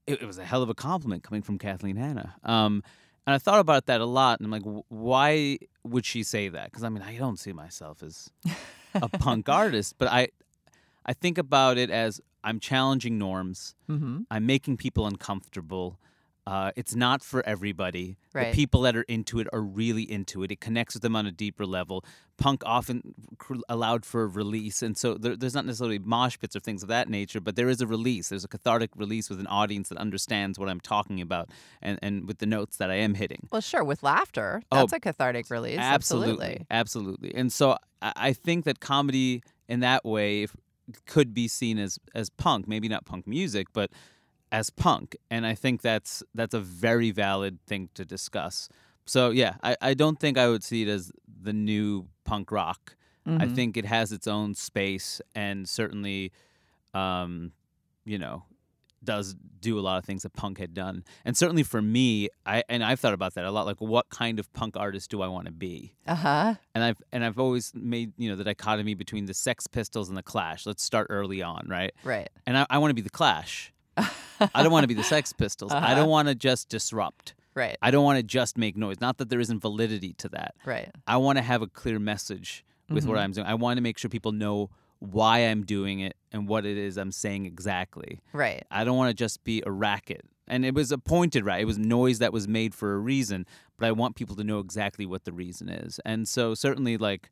it, it was a hell of a compliment coming from Kathleen Hanna. Um, and I thought about that a lot. And I'm like, why would she say that? Because, I mean, I don't see myself as a punk artist. But I, I think about it as, I'm challenging norms. Mm-hmm. I'm making people uncomfortable. Uh, it's not for everybody. Right. The people that are into it are really into it. It connects with them on a deeper level. Punk often allowed for release. And so there, there's not necessarily mosh pits or things of that nature, but there is a release. There's a cathartic release with an audience that understands what I'm talking about and, and with the notes that I am hitting. Well, sure, with laughter. That's oh, a cathartic release. Absolutely. Absolutely. absolutely. And so I, I think that comedy in that way, if, could be seen as as punk, maybe not punk music, but as punk. And I think that's that's a very valid thing to discuss. So, yeah, I, I don't think I would see it as the new punk rock. Mm-hmm. I think it has its own space and certainly, um, you know, does do a lot of things that punk had done. And certainly for me, I and I've thought about that a lot, like what kind of punk artist do I want to be? Uh-huh. And I've and I've always made, you know, the dichotomy between the Sex Pistols and the Clash. Let's start early on, right? Right. And I, I want to be the Clash. I don't want to be the Sex Pistols. Uh-huh. I don't want to just disrupt. Right. I don't want to just make noise. Not that there isn't validity to that. Right. I want to have a clear message with mm-hmm. what I'm doing. I want to make sure people know why I'm doing it and what it is I'm saying exactly. Right. I don't want to just be a racket. And it was a pointed racket. It was noise that was made for a reason, but I want people to know exactly what the reason is. And so certainly, like,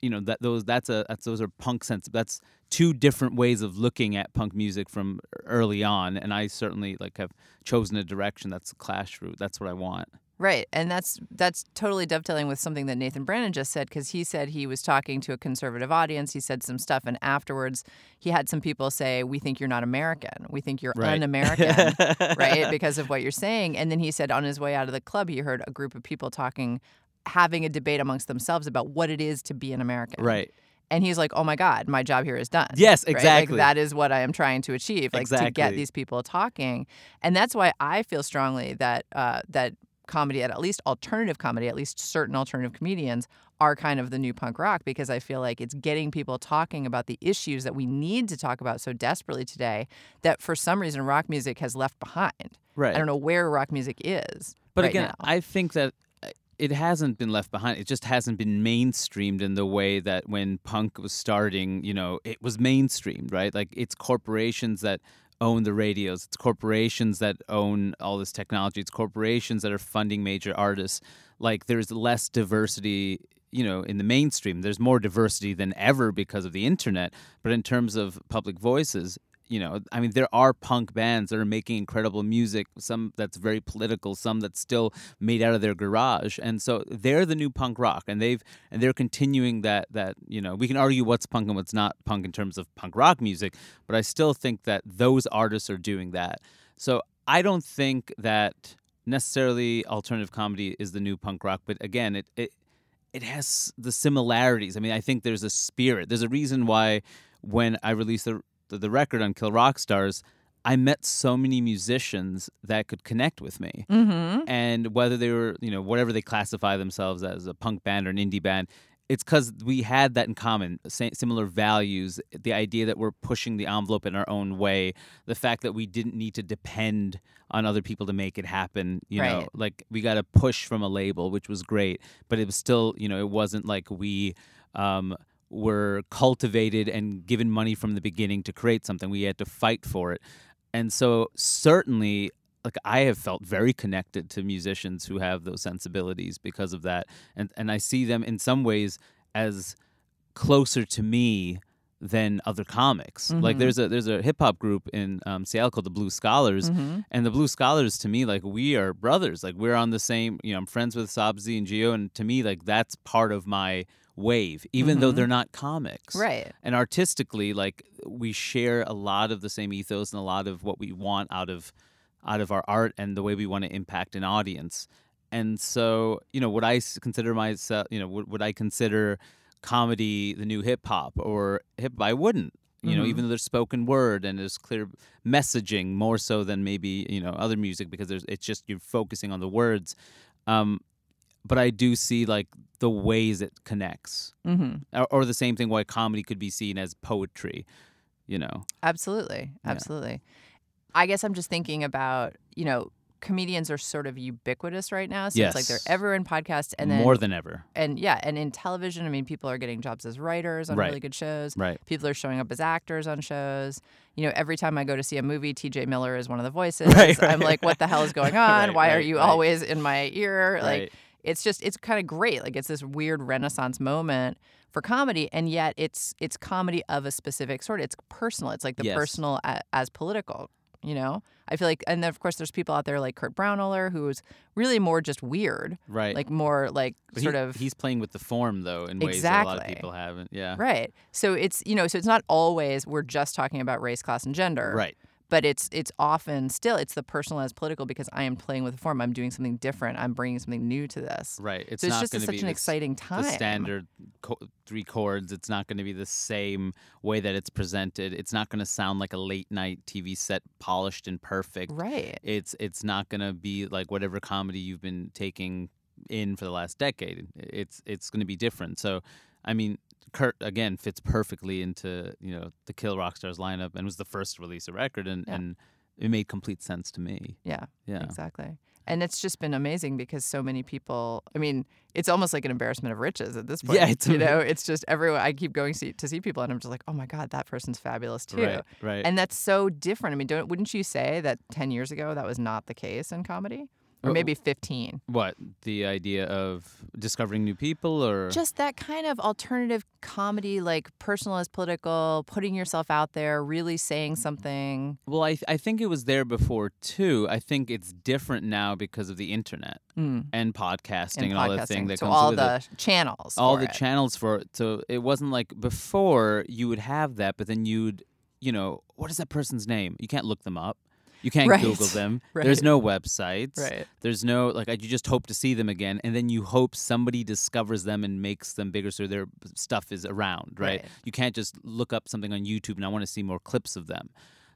you know, that those that's a that's those are punk sense. That's two different ways of looking at punk music from early on, and I certainly like have chosen a direction that's the Clash route. That's what I want. Right, and that's that's totally dovetailing with something that Nathan Brannan just said, because he said he was talking to a conservative audience. He said some stuff, and afterwards he had some people say, we think you're not American. We think you're right. un-American, right, because of what you're saying. And then he said on his way out of the club, he heard a group of people talking having a debate amongst themselves about what it is to be an American. Right. And he's like, oh, my God, my job here is done. Yes, exactly. Right? Like, that is what I am trying to achieve, like exactly. to get these people talking. And that's why I feel strongly that uh, that comedy, at least alternative comedy, at least certain alternative comedians are kind of the new punk rock, because I feel like it's getting people talking about the issues that we need to talk about so desperately today that for some reason rock music has left behind. Right. I don't know where rock music is. But right again, now. I think that it hasn't been left behind. It just hasn't been mainstreamed in the way that when punk was starting, you know, it was mainstreamed, right? Like, it's corporations that own the radios. It's corporations that own all this technology. It's corporations that are funding major artists. Like, there's less diversity, you know, in the mainstream. There's more diversity than ever because of the internet. But in terms of public voices, you know, I mean, there are punk bands that are making incredible music, some that's very political, some that's still made out of their garage. And so they're the new punk rock, and they've and they're continuing that, that, you know, we can argue what's punk and what's not punk in terms of punk rock music, but I still think that those artists are doing that. So I don't think that necessarily alternative comedy is the new punk rock, but again, it it, it has the similarities. I mean, I think there's a spirit. There's a reason why when I released the the record on Kill Rock Stars, I met so many musicians that could connect with me. Mm-hmm. And whether they were, you know, whatever they classify themselves as, a punk band or an indie band, it's because we had that in common, similar values, the idea that we're pushing the envelope in our own way, the fact that we didn't need to depend on other people to make it happen. You right. know, like, we got a push from a label, which was great, but it was still, you know, it wasn't like we... Um, were cultivated and given money from the beginning to create something. We had to fight for it. And so certainly, like, I have felt very connected to musicians who have those sensibilities because of that. And and I see them in some ways as closer to me than other comics. Mm-hmm. Like, there's a there's a hip hop group in um, Seattle called the Blue Scholars, mm-hmm. and the Blue Scholars, to me, like, we are brothers. Like, we're on the same, you know, I'm friends with Sabzi and Gio, and to me, like, that's part of my wave, even mm-hmm. though they're not comics. Right. And artistically, like, we share a lot of the same ethos and a lot of what we want out of out of our art and the way we want to impact an audience. And so, you know, would I consider myself, you know, would, would I consider comedy the new hip hop or hip hop? I wouldn't. You know, mm-hmm. even though there's spoken word and there's clear messaging more so than maybe, you know, other music, because there's it's just you're focusing on the words. Um But I do see, like, the ways it connects. Mm-hmm. Or, or the same thing why comedy could be seen as poetry, you know. Absolutely. Absolutely. Yeah. I guess I'm just thinking about, you know, comedians are sort of ubiquitous right now. So yes. It's like they're ever in podcasts. And then, more than ever. And yeah, and in television, I mean, people are getting jobs as writers on right. really good shows. Right. People are showing up as actors on shows. You know, every time I go to see a movie, T J Miller is one of the voices. Right, right, I'm like, what the hell is going on? right, Why right, are you right. always in my ear? Like. Right. It's just, it's kind of great. Like, it's this weird Renaissance moment for comedy, and yet it's it's comedy of a specific sort. It's personal. It's like the yes. personal as, as political, you know? I feel like, and then, of course, there's people out there like Kurt Braunohler, who's really more just weird. Right. Like, more, like, but sort he, of... He's playing with the form, though, in exactly. ways that a lot of people haven't. Yeah. Right. So it's, you know, so it's not always we're just talking about race, class, and gender. Right. But it's it's often still, it's the personal as political, because I am playing with the form. I'm doing something different. I'm bringing something new to this. Right. It's, so it's not just a, such an this, exciting time. The standard co- three chords. It's not going to be the same way that it's presented. It's not going to sound like a late night T V set, polished and perfect. Right. It's it's not going to be like whatever comedy you've been taking in for the last decade. It's it's going to be different. So, I mean, Kurt, again, fits perfectly into, you know, the Kill Rock Stars lineup, and was the first to release a record, and, yeah. and it made complete sense to me. Yeah, yeah, exactly. And it's just been amazing, because so many people, I mean, it's almost like an embarrassment of riches at this point. Yeah, it's, you know, it's just everyone, I keep going see, to see people, and I'm just like, oh my God, that person's fabulous too. Right, right. And that's so different. I mean, don't, wouldn't you say that ten years ago that was not the case in comedy? Or maybe fifteen. What, the idea of discovering new people, or just that kind of alternative comedy, like personal as political, putting yourself out there, really saying something? Well, I th- I think it was there before too. I think it's different now because of the internet mm. and podcasting and, and podcasting. all that thing that so comes all with the it. channels, all for the it. channels for it. So it wasn't like before you would have that, but then you'd, you know, what is that person's name? You can't look them up. You can't right. Google them. Right. There's no websites. Right. There's no, like, you just hope to see them again. And then you hope somebody discovers them and makes them bigger so their stuff is around, right? right. You can't just look up something on YouTube and I want to see more clips of them.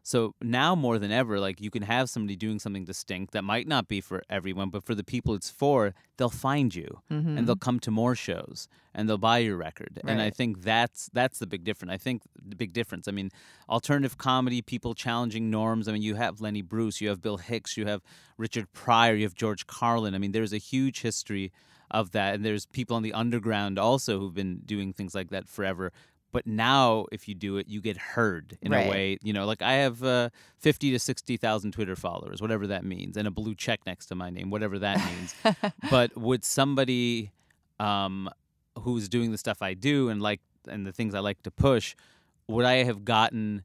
So now more than ever, like, you can have somebody doing something distinct that might not be for everyone, but for the people it's for, they'll find you mm-hmm. and they'll come to more shows and they'll buy your record. Right. And I think that's that's the big difference. I think the big difference. I mean, alternative comedy, people challenging norms. I mean, you have Lenny Bruce, you have Bill Hicks, you have Richard Pryor, you have George Carlin. I mean, there's a huge history of that. And there's people on the underground also who've been doing things like that forever. But now, if you do it, you get heard in right. a way. You know, like I have uh, fifty to sixty thousand Twitter followers, whatever that means, and a blue check next to my name, whatever that means. But would somebody um, who's doing the stuff I do and like and the things I like to push, would I have gotten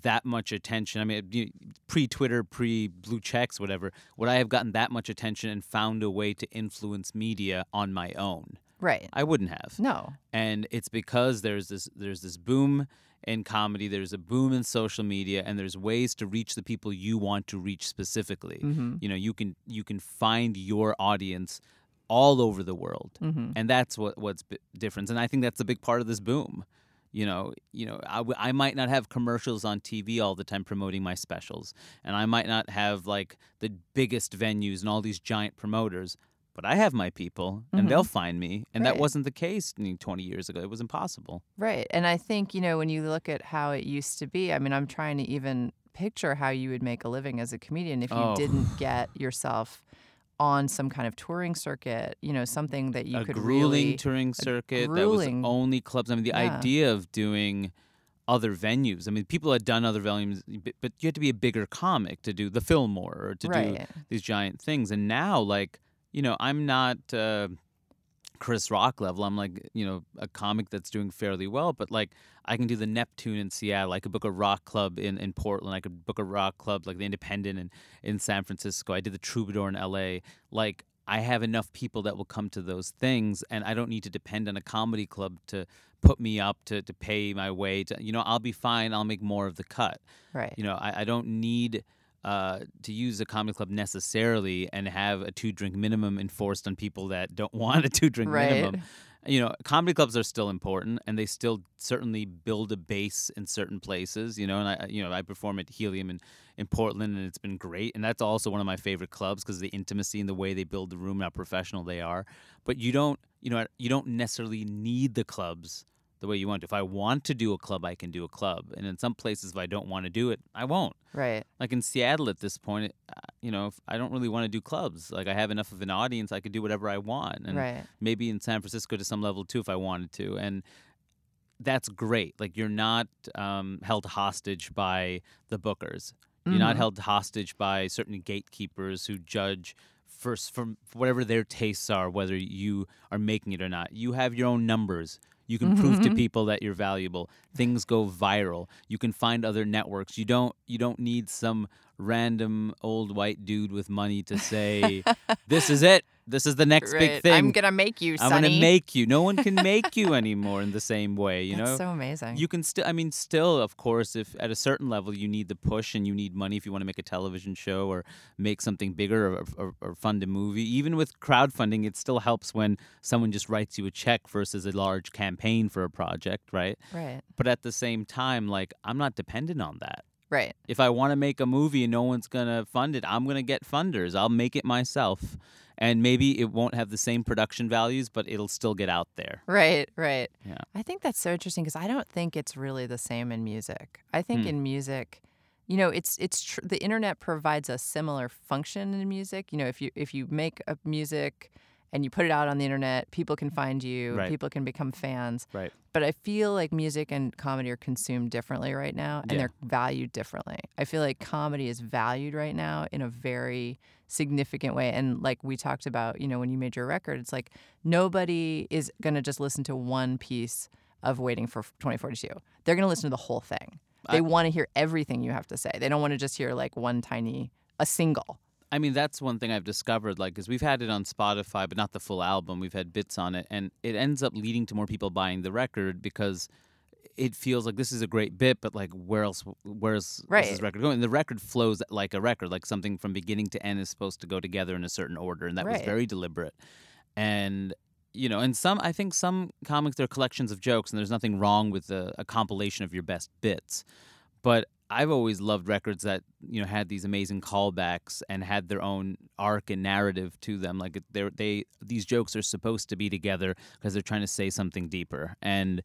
that much attention? I mean, pre-Twitter, pre-blue checks, whatever. Would I have gotten that much attention and found a way to influence media on my own? Right. I wouldn't have. No. And it's because there's this there's this boom in comedy, there's a boom in social media, and there's ways to reach the people you want to reach specifically. Mm-hmm. You know, you can you can find your audience all over the world. Mm-hmm. And that's what what's b- different. And I think that's a big part of this boom. You know, you know, I, w- I might not have commercials on T V all the time promoting my specials, and I might not have like the biggest venues and all these giant promoters. But I have my people, and mm-hmm. they'll find me. And right. that wasn't the case twenty years ago. It was impossible. Right. And I think, you know, when you look at how it used to be, I mean, I'm trying to even picture how you would make a living as a comedian if you oh. didn't get yourself on some kind of touring circuit, you know, something that you a could grueling really... touring circuit a grueling... that was only clubs. I mean, the yeah. idea of doing... other venues. I mean, people had done other venues, but you had to be a bigger comic to do the Fillmore or to right. do these giant things. And now, like, you know, I'm not uh, Chris Rock level. I'm like, you know, a comic that's doing fairly well, but like I can do the Neptune in Seattle. I could book a rock club in, in Portland. I could book a rock club like the Independent in, in San Francisco. I did the Troubadour in L A. Like, I have enough people that will come to those things, and I don't need to depend on a comedy club to put me up, to, to pay my way. To, you know, I'll be fine. I'll make more of the cut. Right. You know, I, I don't need uh, to use a comedy club necessarily and have a two-drink minimum enforced on people that don't want a two-drink right. minimum. You know, comedy clubs are still important, and they still certainly build a base in certain places, you know, and I, you know, I perform at Helium in, in Portland, and it's been great, and that's also one of my favorite clubs because of the intimacy and the way they build the room and how professional they are, but you don't, you know, you don't necessarily need the clubs the way you want to. If I want to do a club, I can do a club, and in some places, if I don't want to do it, I won't. Right. Like in Seattle at this point, you know, if I don't really want to do clubs. Like I have enough of an audience, I could do whatever I want, and right. maybe in San Francisco to some level too, if I wanted to, and that's great. Like you're not um, held hostage by the bookers. You're mm-hmm. not held hostage by certain gatekeepers who judge. First, for whatever their tastes are, whether you are making it or not, you have your own numbers. You can mm-hmm. prove to people that you're valuable. Things go viral. You can find other networks. You don't you don't need some random old white dude with money to say, this is it. This is the next right. big thing. I'm going to make you, Sonny. I'm going to make you. No one can make you anymore in the same way, you That's know? That's so amazing. You can still, I mean, still, of course, if at a certain level you need the push and you need money if you want to make a television show or make something bigger or, or, or fund a movie. Even with crowdfunding, it still helps when someone just writes you a check versus a large campaign for a project, right? Right. But at the same time, like, I'm not dependent on that. Right. If I want to make a movie and no one's going to fund it, I'm going to get funders. I'll make it myself. And maybe it won't have the same production values, but it'll still get out there. Right, right. Yeah. I think that's so interesting because I don't think it's really the same in music. I think hmm. in music, you know, it's it's tr- the internet provides a similar function in music. You know, if you if you make a music and you put it out on the internet, people can find you, right. people can become fans. Right. But I feel like music and comedy are consumed differently right now, and yeah. they're valued differently. I feel like comedy is valued right now in a very significant way. And like we talked about, you know, when you made your record, it's like nobody is going to just listen to one piece of Waiting for twenty forty-two. They're going to listen to the whole thing. They want to hear everything you have to say. They don't want to just hear like one tiny, a single. I mean, that's one thing I've discovered, like, because we've had it on Spotify, but not the full album. We've had bits on it, and it ends up leading to more people buying the record because it feels like this is a great bit, but like where else? Where's right. this record going? And the record flows like a record, like something from beginning to end is supposed to go together in a certain order, and that right. was very deliberate. And you know, and some I think some comics they're collections of jokes, and there's nothing wrong with a, a compilation of your best bits, but I've always loved records that, you know, had these amazing callbacks and had their own arc and narrative to them. Like they they these jokes are supposed to be together because they're trying to say something deeper. And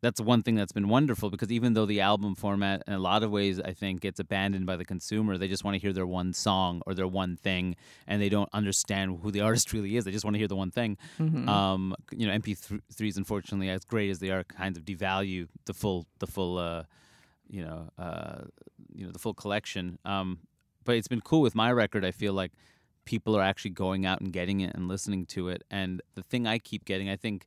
that's one thing that's been wonderful, because even though the album format in a lot of ways I think gets abandoned by the consumer, they just want to hear their one song or their one thing, and they don't understand who the artist really is. They just want to hear the one thing. Mm-hmm. Um, you know, M P threes, unfortunately, as great as they are, kind of devalue the full the full. Uh, you know, uh, you know, the full collection. Um, but it's been cool with my record. I feel like people are actually going out and getting it and listening to it. And the thing I keep getting, I think,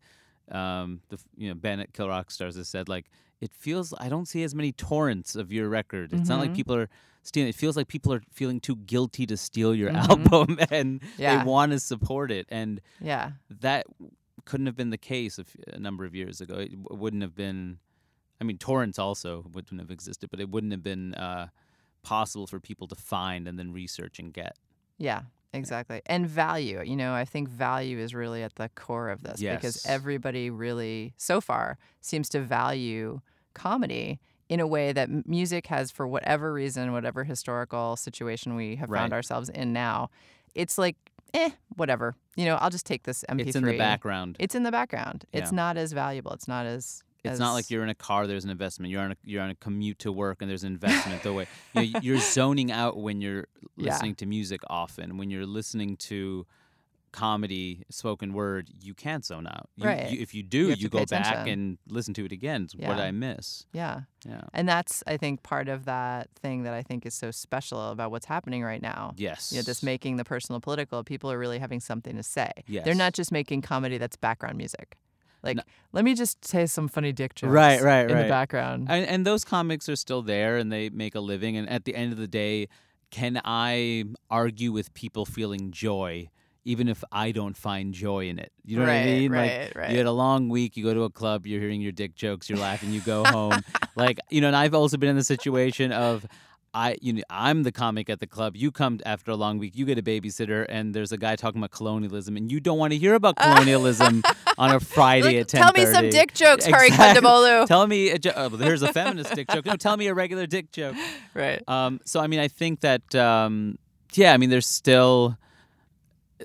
um, the you know, Ben at Kill Rock Stars has said, like, it feels, I don't see as many torrents of your record. It's mm-hmm. not like people are stealing. It feels like people are feeling too guilty to steal your mm-hmm. album, and yeah. they want to support it. And yeah. that couldn't have been the case a, f- a number of years ago. It w- wouldn't have been... I mean, torrents also wouldn't have existed, but it wouldn't have been uh, possible for people to find and then research and get. Yeah, exactly. And value. You know, I think value is really at the core of this yes. because everybody really, so far, seems to value comedy in a way that music has, for whatever reason, whatever historical situation we have right. found ourselves in now. It's like, eh, whatever. You know, I'll just take this M P three. It's in the background. It's in the background. Yeah. It's not as valuable. It's not as... It's as... not like you're in a car. There's an investment. You're on a you're on a commute to work, and there's an investment. The way you know, you're zoning out when you're listening yeah. to music. Often, when you're listening to comedy, spoken word, you can't zone out. You, right. You, if you do, you, you go attention. back and listen to it again. It's yeah. what I miss. Yeah. Yeah. And that's I think part of that thing that I think is so special about what's happening right now. Yes. You know, this making the personal political. People are really having something to say. Yes. They're not just making comedy that's background music. Like, no. let me just say some funny dick jokes right, right, in right. the background. And, and those comics are still there, and they make a living. And at the end of the day, can I argue with people feeling joy, even if I don't find joy in it? You know right, what I mean? Right, like, right. You had a long week. You go to a club. You're hearing your dick jokes. You're laughing. You go home. Like, you know, and I've also been in the situation of... I, you know, I'm the comic at the club. You come after a long week. You get a babysitter, and there's a guy talking about colonialism, and you don't want to hear about colonialism on a Friday like, at ten thirty. Tell me some dick jokes, exactly. Hari Kondabolu. Tell me a jo- oh, there's a feminist dick joke. No, tell me a regular dick joke. Right. Um, so I mean, I think that um, yeah, I mean, there's still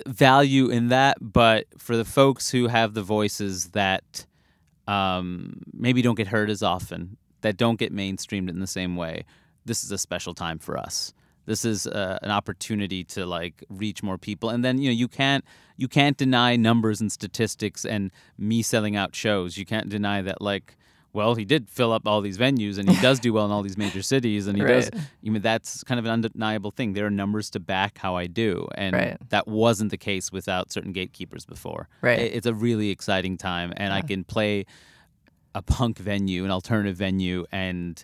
value in that, but for the folks who have the voices that um, maybe don't get heard as often, that don't get mainstreamed in the same way. This is a special time for us. This is uh, an opportunity to like reach more people. And then, you know, you can't you can't deny numbers and statistics and me selling out shows. You can't deny that, like, well, he did fill up all these venues, and he does do well in all these major cities, and he right. does. You know, that's kind of an undeniable thing. There are numbers to back how I do, and right. that wasn't the case without certain gatekeepers before. Right. It's a really exciting time, and yeah. I can play a punk venue, an alternative venue, and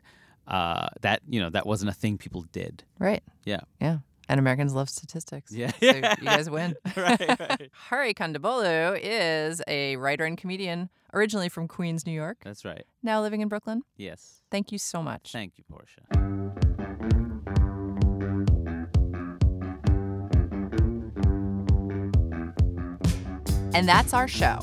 Uh, that, you know, that wasn't a thing people did. Right. Yeah. Yeah. And Americans love statistics. Yeah. So you guys win. right, right. Hari Kondabolu is a writer and comedian originally from Queens, New York. That's right. Now living in Brooklyn. Yes. Thank you so much. Thank you, Portia. And that's our show.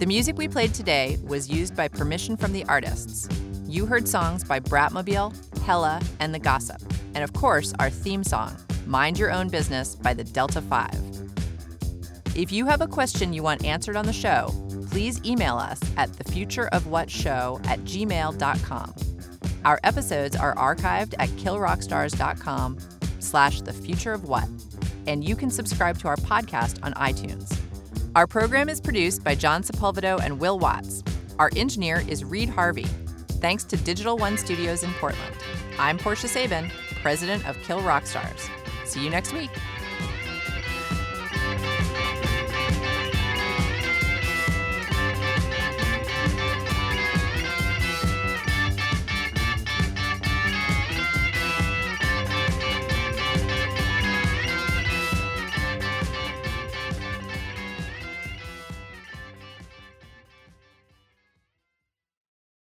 The music we played today was used by permission from the artists. You heard songs by Bratmobile, Hella, and The Gossip. And of course, our theme song, Mind Your Own Business by the Delta Five. If you have a question you want answered on the show, please email us at thefutureofwhatshow at gmail dot com. Our episodes are archived at killrockstars.com slash thefutureofwhat, and you can subscribe to our podcast on iTunes. Our program is produced by John Sepulvedo and Will Watts. Our engineer is Reed Harvey. Thanks to Digital One Studios in Portland. I'm Portia Sabin, president of Kill Rock Stars. See you next week.